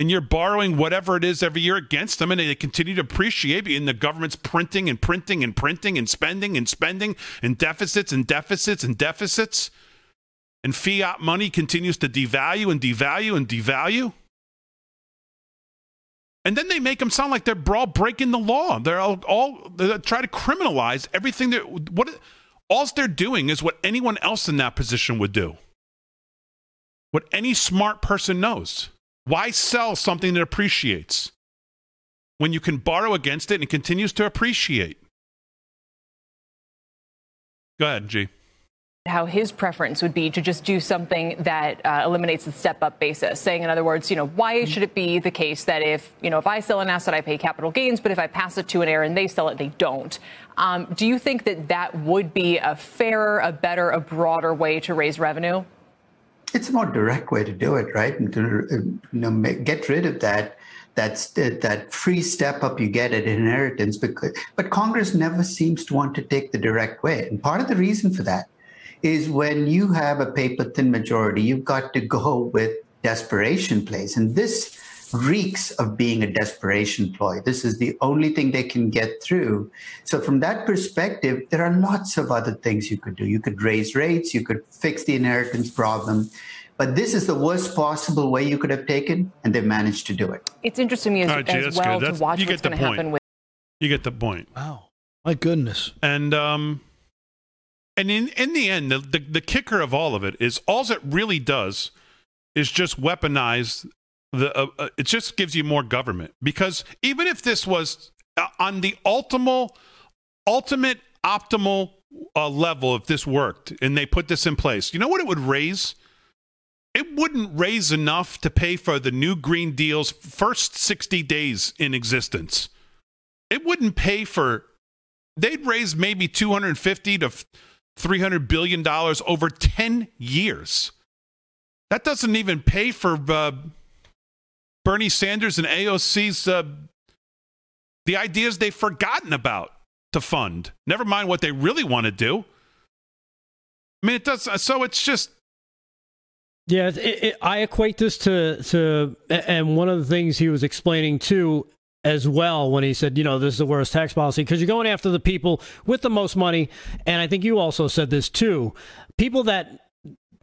and you're borrowing whatever it is every year against them and they continue to appreciate, and the government's printing and printing and printing and spending and spending and deficits and deficits and deficits, and fiat money continues to devalue and devalue and devalue. And then they make them sound like they're all breaking the law. They're all, all they try to criminalize everything. That what all they're doing is what anyone else in that position would do. What any smart person knows. Why sell something that appreciates when you can borrow against it and it continues to appreciate? Go ahead, G. How his preference would be to just do something that uh, eliminates the step-up basis, saying, in other words, you know, why should it be the case that if, you know, if I sell an asset, I pay capital gains, but if I pass it to an heir and they sell it, they don't. Um, do you think that that would be a fairer, a better, a broader way to raise revenue? It's a more direct way to do it, right? And to, you know, make, get rid of that. That's that free step up you get at inheritance. Because, but Congress never seems to want to take the direct way. And part of the reason for that is when you have a paper-thin majority, you've got to go with desperation plays. And this reeks of being a desperation ploy. This is the only thing they can get through. So from that perspective, there are lots of other things you could do. You could raise rates, you could fix the inheritance problem. But this is the worst possible way you could have taken, and they managed to do it. It's interesting to me as, right, G, as well to watch what's going to happen with... You get the point. Wow. My goodness. And... um. And in, in the end, the, the, the kicker of all of it is all it really does is just weaponize the. Uh, uh, it just gives you more government, because even if this was uh, on the ultimate, ultimate optimal uh, level, if this worked and they put this in place, you know what it would raise? It wouldn't raise enough to pay for the new Green Deal's first sixty days in existence. It wouldn't pay for. They'd raise maybe two hundred fifty to three hundred billion dollars over ten years. That doesn't even pay for uh, Bernie Sanders and A O C's, uh, the ideas they've forgotten about to fund. Never mind what they really want to do. I mean, it does. So it's just. Yeah, it, it, I equate this to, to, and one of the things he was explaining too, as well, when he said, you know, this is the worst tax policy because you're going after the people with the most money. And I think you also said this, too. People that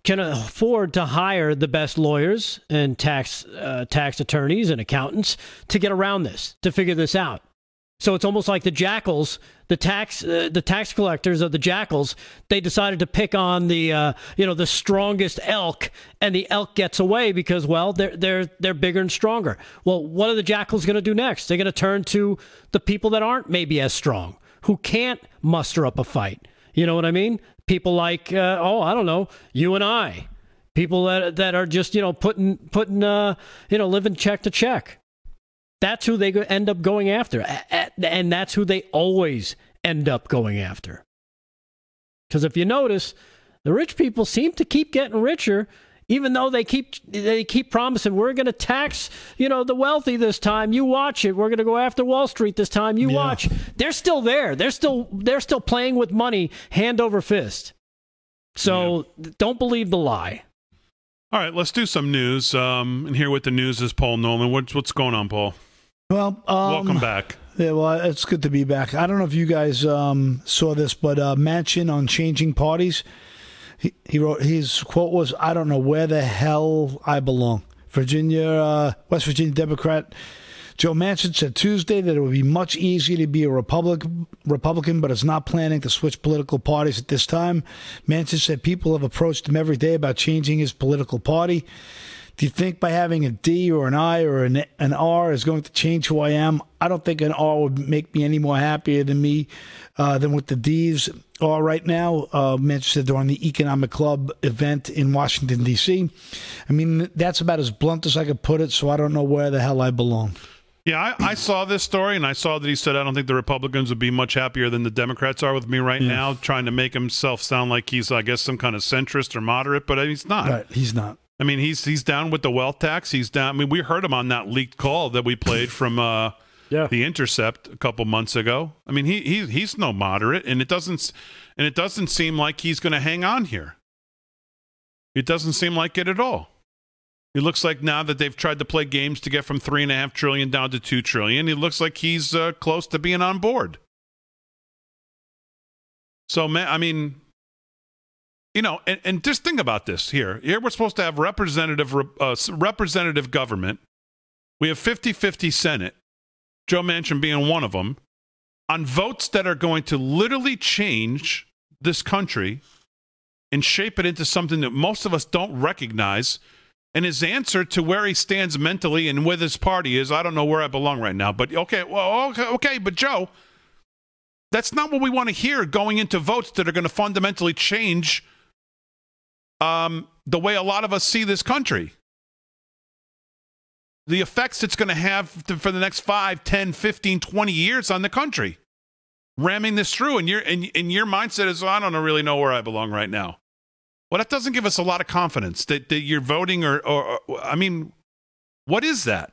can afford to hire the best lawyers and tax uh, tax attorneys and accountants to get around this, to figure this out. So it's almost like the jackals, the tax uh, the tax collectors of the jackals, they decided to pick on the, uh, you know, the strongest elk, and the elk gets away because, well, they're, they're, they're bigger and stronger. Well, what are the jackals going to do next? They're going to turn to the people that aren't maybe as strong, who can't muster up a fight. You know what I mean? People like, uh, oh, I don't know, you and I. People that that are just, you know, putting, putting uh, you know, living check to check. That's who they end up going after, and that's who they always end up going after. Because if you notice, the rich people seem to keep getting richer, even though they keep they keep promising, we're going to tax, you know, the wealthy this time. You watch it. We're going to go after Wall Street this time. You yeah. watch. They're still there. They're still they're still playing with money hand over fist. So yeah. Don't believe the lie. All right, let's do some news. Um, and here with the news is Paul Nolan. What's what's going on, Paul? Well, um, welcome back. Yeah, well, it's good to be back. I don't know if you guys um, saw this, but uh, Manchin on changing parties, he, he wrote, his quote was, "I don't know where the hell I belong." Virginia, uh, West Virginia Democrat Joe Manchin said Tuesday that it would be much easier to be a Republic, Republican, but is not planning to switch political parties at this time. Manchin said people have approached him every day about changing his political party. Do you think by having a D or an I or an, an R is going to change who I am? I don't think an R would make me any more happier than me uh, than what the D's are right now. Uh, Manchester during the Economic Club event in Washington, D C. I mean, that's about as blunt as I could put it, so I don't know where the hell I belong. Yeah, I, I saw this story, and I saw that he said, I don't think the Republicans would be much happier than the Democrats are with me right yeah. now, trying to make himself sound like he's, I guess, some kind of centrist or moderate, but he's not. Right, he's not. I mean, he's he's down with the wealth tax. He's down. I mean, we heard him on that leaked call that we played from uh, yeah. The Intercept a couple months ago. I mean, he, he he's no moderate, and it doesn't and it doesn't seem like he's going to hang on here. It doesn't seem like it at all. It looks like now that they've tried to play games to get from three and a half trillion down to two trillion, it looks like he's uh, close to being on board. So, man, I mean, you know, and, and just think about this here. Here we're supposed to have representative uh, representative government. We have fifty-fifty Senate, Joe Manchin being one of them, on votes that are going to literally change this country and shape it into something that most of us don't recognize. And his answer to where he stands mentally and with his party is, I don't know where I belong right now. But, okay, well, okay, okay, but Joe, that's not what we want to hear going into votes that are going to fundamentally change um, the way a lot of us see this country. The effects it's going to have to, for the next five, ten, fifteen, twenty years on the country. Ramming this through, and, you're, and, and your mindset is, oh, I don't really know where I belong right now. Well, that doesn't give us a lot of confidence that, that you're voting or, or, or, I mean, what is that?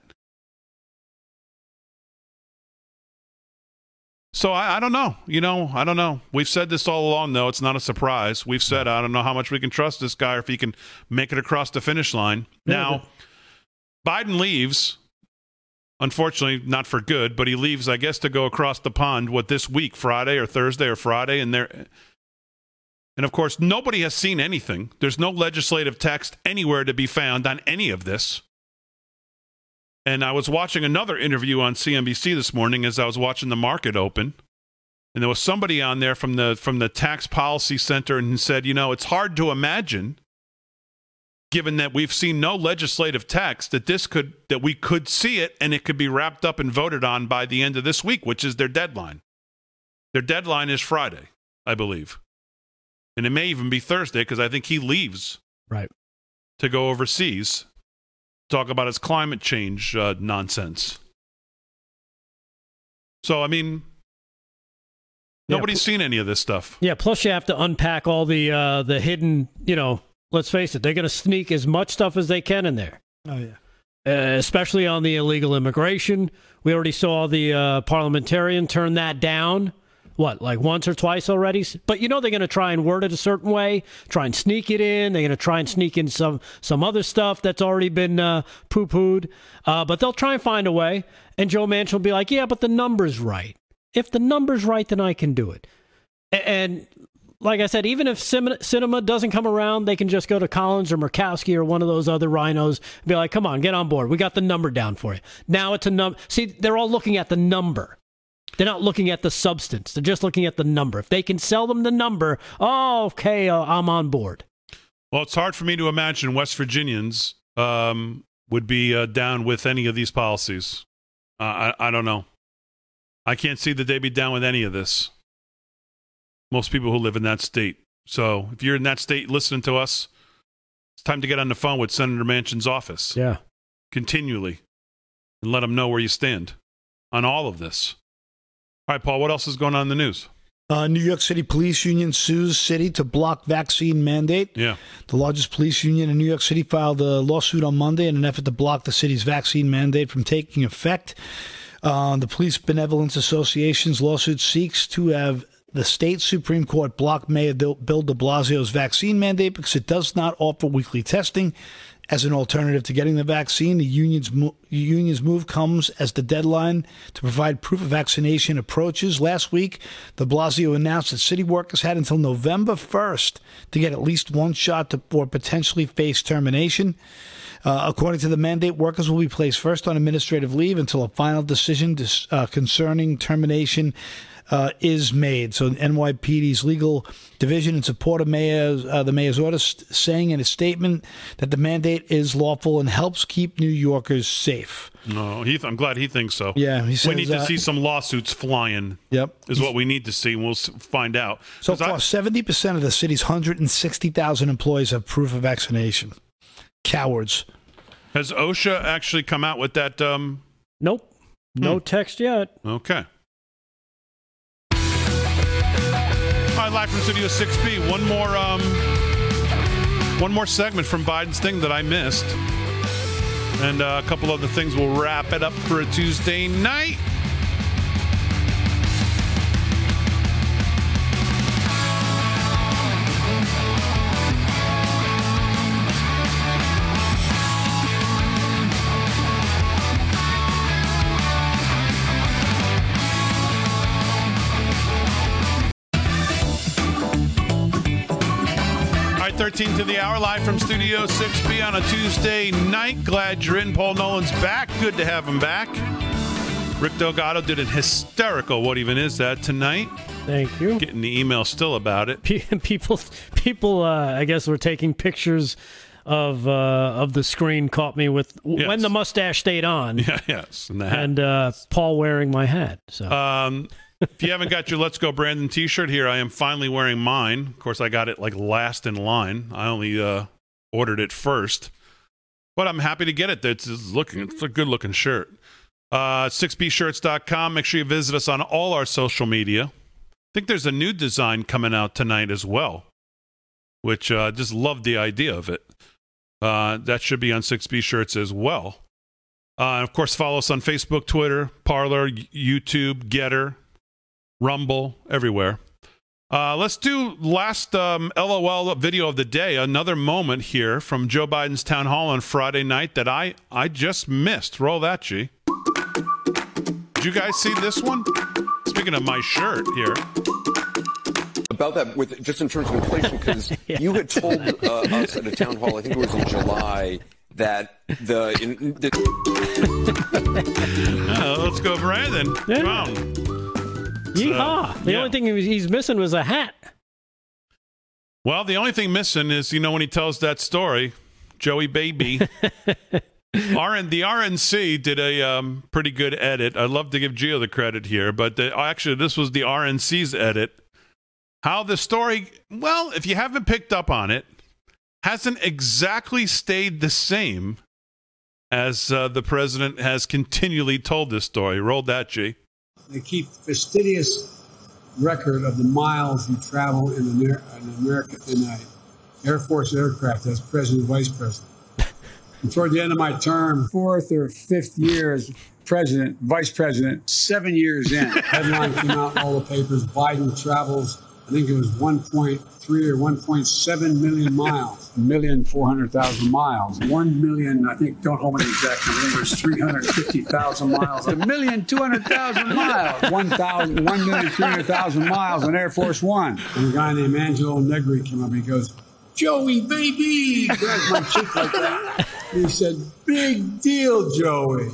So I, I don't know. You know, I don't know. We've said this all along, though. It's not a surprise. We've said, I don't know how much we can trust this guy or if he can make it across the finish line. Now, Biden leaves, unfortunately, not for good, but he leaves, I guess, to go across the pond, what, this week, Friday or Thursday or Friday, and they're... And, of course, nobody has seen anything. There's no legislative text anywhere to be found on any of this. And I was watching another interview on C N B C this morning as I was watching the market open. And there was somebody on there from the from the Tax Policy Center and said, you know, it's hard to imagine, given that we've seen no legislative text, that this could that we could see it and it could be wrapped up and voted on by the end of this week, which is their deadline. Their deadline is Friday, I believe. And it may even be Thursday because I think he leaves right to go overseas, talk about his climate change uh, nonsense. So, I mean, nobody's yeah, pl- seen any of this stuff. Yeah, plus you have to unpack all the uh, the hidden, you know, let's face it, they're going to sneak as much stuff as they can in there. Oh, yeah. Uh, especially on the illegal immigration. We already saw the uh, parliamentarian turn that down. What, like once or twice already? But you know they're going to try and word it a certain way, try and sneak it in. They're going to try and sneak in some, some other stuff that's already been uh, poo-pooed. Uh, but they'll try and find a way. And Joe Manchin will be like, yeah, but the number's right. If the number's right, then I can do it. And like I said, even if Sinema doesn't come around, they can just go to Collins or Murkowski or one of those other rhinos and be like, come on, get on board. We got the number down for you. Now it's a number. See, they're all looking at the number. They're not looking at the substance. They're just looking at the number. If they can sell them the number, oh, okay, uh, I'm on board. Well, it's hard for me to imagine West Virginians um, would be uh, down with any of these policies. Uh, I, I don't know. I can't see that they'd be down with any of this. Most people who live in that state. So if you're in that state listening to us, it's time to get on the phone with Senator Manchin's office. Yeah. Continually. And let them know where you stand on all of this. All right, Paul, what else is going on in the news? Uh, New York City Police Union sues city to block vaccine mandate. Yeah. The largest police union in New York City filed a lawsuit on Monday in an effort to block the city's vaccine mandate from taking effect. Uh, the Police Benevolence Association's lawsuit seeks to have the state Supreme Court block Mayor Bill de Blasio's vaccine mandate because it does not offer weekly testing. As an alternative to getting the vaccine, the union's, mo- union's move comes as the deadline to provide proof of vaccination approaches. Last week, de Blasio announced that city workers had until November first to get at least one shot to, or potentially face termination. Uh, according to the mandate, workers will be placed first on administrative leave until a final decision dis- uh, concerning termination uh, is made. So N Y P D's legal division in support of mayor's, uh, the mayor's order, st- saying in a statement that the mandate is lawful and helps keep New Yorkers safe. No, he th- I'm glad he thinks so. Yeah, he says, we need to uh, see some lawsuits flying. Yep, is what we need to see, and we'll find out. So far, I- seventy percent of the city's one hundred sixty thousand employees have proof of vaccination. Cowards. Has OSHA actually come out with that? Um... Nope. No hmm. text yet. Okay. All right, live from Studio six B. One more, um, one more segment from Biden's thing that I missed. And uh, a couple other things. We'll wrap it up for a Tuesday night. thirteen to the hour, live from Studio six B on a Tuesday night. Glad you're in. Paul Nolan's back. Good to have him back. Rick Delgado did an hysterical What Even Is That tonight. Thank you. Getting the email still about it. People, people uh, I guess, were taking pictures of uh, of the screen, caught me with w- yes. when the mustache stayed on. Yeah, yes. And, the hat. and uh, Paul wearing my hat. So. Um, If you haven't got your Let's Go Brandon t-shirt here, I am finally wearing mine. Of course, I got it like last in line. I only uh, ordered it first. But I'm happy to get it. It's, it's, looking, it's a good-looking shirt. Uh, six b shirts dot com. Make sure you visit us on all our social media. I think there's a new design coming out tonight as well, which I uh, just love the idea of it. Uh, that should be on six B Shirts as well. Uh, and of course, follow us on Facebook, Twitter, Parler, YouTube, Getter, Rumble, everywhere. Uh, let's do last um, LOL video of the day. Another moment here from Joe Biden's town hall on Friday night that I, I just missed. Roll that, G. Did you guys see this one? Speaking of my shirt here. About that, with just in terms of inflation, because yeah. you had told uh, us at a town hall, I think it was in July, that the... In, the... uh, let's go, Brandon. Yeah. Wow. Yeehaw! So, the yeah. only thing he was, he's missing was a hat. Well, the only thing missing is, you know, when he tells that story, Joey Baby, R N, the R N C did a um, pretty good edit. I'd love to give Gio the credit here, but the, actually this was the R N C's edit. How the story, well, if you haven't picked up on it, hasn't exactly stayed the same as uh, the president has continually told this story. Roll that, G. They keep fastidious record of the miles you travel in an, air, an American in an Air Force aircraft as president and vice president. And toward the end of my term, fourth or fifth year as president, vice president, seven years in, headline came out in all the papers, Biden travels, I think it was one point three or one point seven million miles, one million four hundred thousand miles, one million, I think, don't hold me exactly, I think it was three hundred fifty thousand miles, one million two hundred thousand miles, one million three hundred thousand miles on Air Force One. And a guy named Angelo Negri came up and he goes, Joey, baby, he grabs my cheek like that. And he said, big deal, Joey.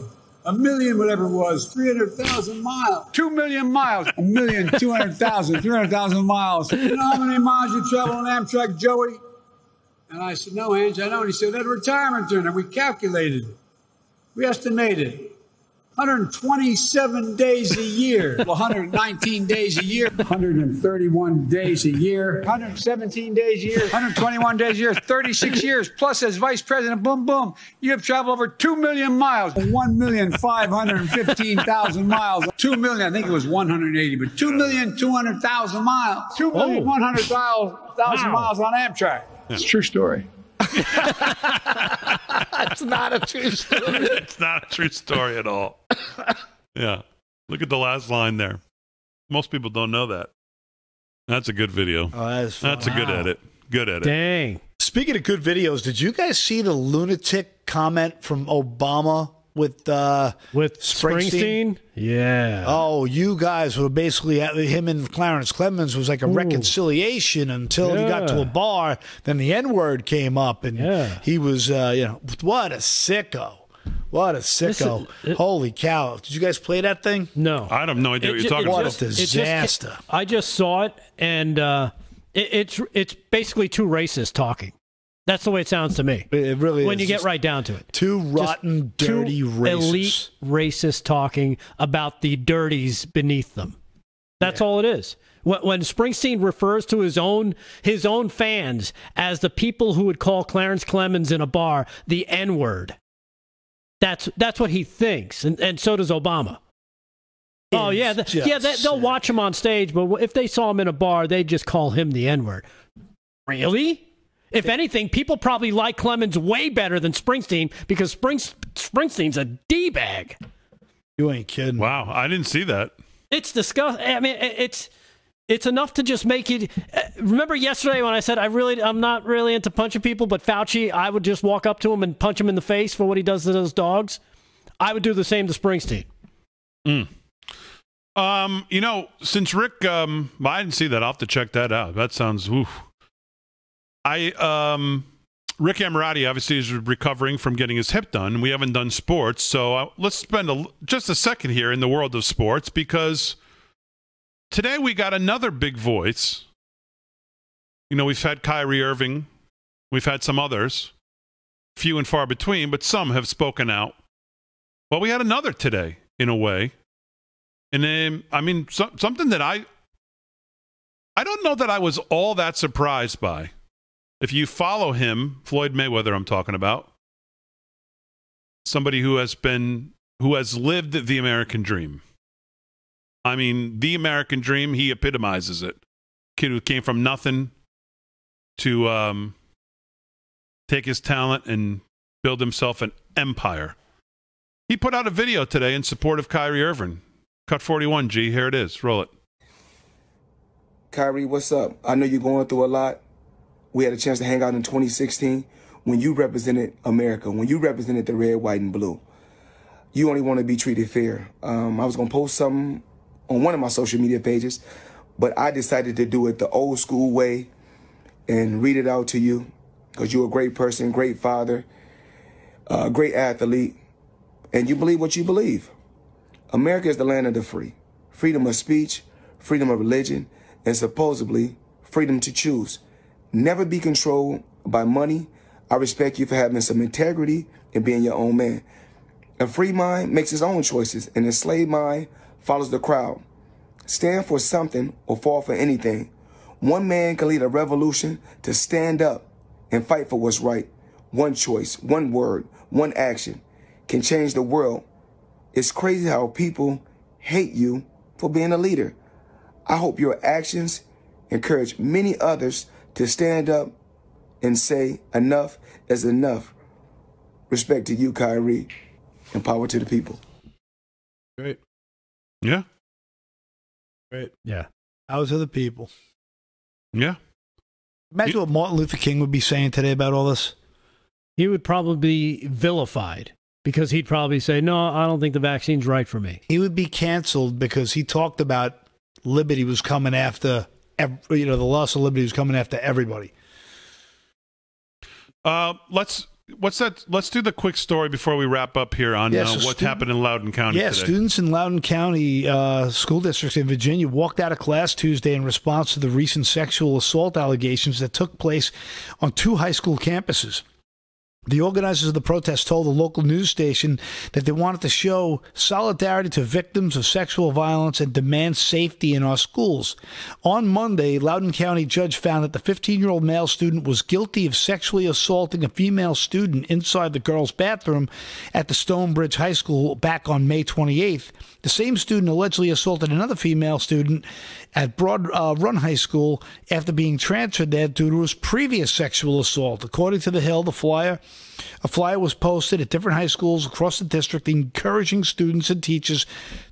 A million, whatever it was, three hundred thousand miles. Two million miles. A million, two hundred thousand, three hundred thousand miles. You know how many miles you travel on Amtrak, Joey? And I said, no, Ange, I don't. He said, at retirement dinner, we calculated it. We estimated it. one hundred twenty-seven days a year. one hundred nineteen days a year. one hundred thirty-one days a year. one hundred seventeen days a year. one hundred twenty-one days a year. thirty-six years. Plus, as vice president, boom, boom, you have traveled over two million miles. one million five hundred fifteen thousand miles. two million, I think it was one hundred eighty, but two million two hundred thousand miles. two million one hundred thousand miles on Amtrak. It's a true story. It's not a true story. It's not a true story at all. Yeah. Look at the last line there. Most people don't know that. That's a good video. Oh, that is fun. That's wow. a good edit. Good edit. Dang. Speaking of good videos, did you guys see the lunatic comment from Obama with uh, with Springsteen? Springsteen? Yeah. Oh, you guys were basically at him and Clarence Clemens was like a Ooh. reconciliation until yeah. he got to a bar. Then the N word came up, and yeah. he was, uh, you know, what a sicko. What a sicko. Is, Holy cow. Did you guys play that thing? No. I have no idea what you're talking about. What a disaster. Just, I just saw it, and uh, it, it's it's basically two racists talking. That's the way it sounds to me. It really is. When you get right down to it. Two rotten, just dirty two racists. Elite racists talking about the dirties beneath them. That's yeah. all it is. When Springsteen refers to his own his own fans as the people who would call Clarence Clemens in a bar the N-word, that's that's what he thinks, and, and so does Obama. It's oh, yeah, the, yeah, they, they'll watch him on stage, but if they saw him in a bar, they'd just call him the N-word. Really? If anything, people probably like Clemens way better than Springsteen because Spring, Springsteen's a D-bag. You ain't kidding. Wow, I didn't see that. It's disgusting. I mean, it's... It's enough to just make it. Remember yesterday when I said I really, I'm not really into punching people, but Fauci, I would just walk up to him and punch him in the face for what he does to those dogs. I would do the same to Springsteen. Mm. Um, you know, since Rick, um, I didn't see that. I'll have to check that out. That sounds. Oof. I um, Rick Amorati obviously is recovering from getting his hip done. We haven't done sports, so I, let's spend a, just a second here in the world of sports because. Today we got another big voice. You know, we've had Kyrie Irving. We've had some others. Few and far between, but some have spoken out. Well, we had another today, in a way. And then, I mean, so, something that I... I don't know that I was all that surprised by. If you follow him, Floyd Mayweather I'm talking about. Somebody who has been... Who has lived the American dream. I mean, the American dream, he epitomizes it. Kid who came from nothing to um, take his talent and build himself an empire. He put out a video today in support of Kyrie Irving. Cut forty-one, G. Here it is. Roll it. Kyrie, what's up? I know you're going through a lot. We had a chance to hang out in twenty sixteen when you represented America, when you represented the red, white, and blue. You only want to be treated fair. Um, I was going to post something on one of my social media pages, but I decided to do it the old school way and read it out to you because you're a great person, great father, uh, great athlete, and you believe what you believe. America is the land of the free. Freedom of speech, freedom of religion, and supposedly freedom to choose. Never be controlled by money. I respect you for having some integrity and being your own man. A free mind makes its own choices, and an enslaved mind follows the crowd. Stand for something or fall for anything. One man can lead a revolution to stand up and fight for what's right. One choice, one word, one action can change the world. It's crazy how people hate you for being a leader. I hope your actions encourage many others to stand up and say enough is enough. Respect to you, Kyrie, and power to the people. Great. Yeah. Right. Yeah. Powers of the people. Yeah. Imagine you, what Martin Luther King would be saying today about all this. He would probably be vilified because he'd probably say, no, I don't think the vaccine's right for me. He would be canceled because he talked about liberty was coming after, every, you know, the loss of liberty was coming after everybody. Uh, let's... What's that? Let's do the quick story before we wrap up here on yeah, so uh, what stu- happened in Loudoun County yeah, today. Yeah, students in Loudoun County uh, school districts in Virginia walked out of class Tuesday in response to the recent sexual assault allegations that took place on two high school campuses. The organizers of the protest told the local news station that they wanted to show solidarity to victims of sexual violence and demand safety in our schools. On Monday, Loudoun County judge found that the fifteen-year-old male student was guilty of sexually assaulting a female student inside the girls' bathroom at the Stonebridge High School back on May twenty-eighth. The same student allegedly assaulted another female student at Broad uh, Run High School after being transferred there due to his previous sexual assault. According to The Hill, the flyer... A flyer was posted at different high schools across the district encouraging students and teachers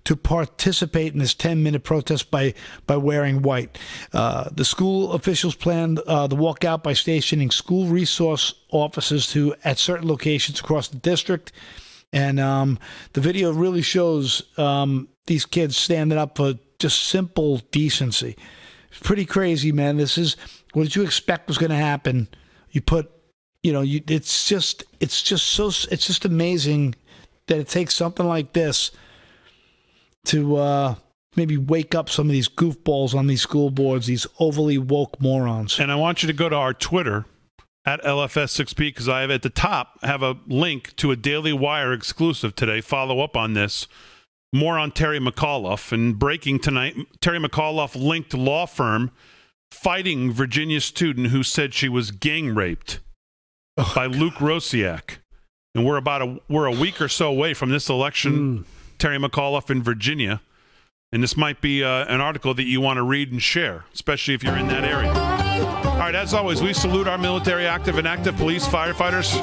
to participate in this ten-minute protest by, by wearing white. Uh, the school officials planned uh, the walkout by stationing school resource officers to at certain locations across the district. And um, the video really shows um, these kids standing up for just simple decency. It's pretty crazy, man. This is what did you expect was going to happen. You put... You know, you, it's just, it's just so, it's just amazing that it takes something like this to uh, maybe wake up some of these goofballs on these school boards, these overly woke morons. And I want you to go to our Twitter at L F S six P, because I have at the top have a link to a Daily Wire exclusive today. Follow up on this. More on Terry McAuliffe. And breaking tonight, Terry McAuliffe linked law firm fighting Virginia student who said she was gang raped oh, by God. Luke Rosiak. And we're about a, we're a week or so away from this election, mm. Terry McAuliffe in Virginia. And this might be uh, an article that you want to read and share, especially if you're in that area. All right, as always, we salute our military, active and active police, firefighters,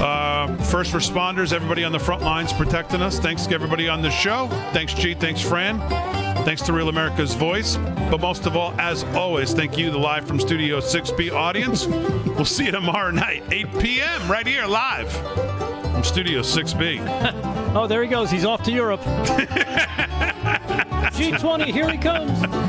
uh, first responders, everybody on the front lines protecting us. Thanks to everybody on the show. Thanks, G. Thanks, Fran. Thanks to Real America's Voice. But most of all, as always, thank you, the live from Studio six B audience. We'll see you tomorrow night, eight p.m., right here, live from Studio six B. Oh, there he goes. He's off to Europe. G twenty, here he comes.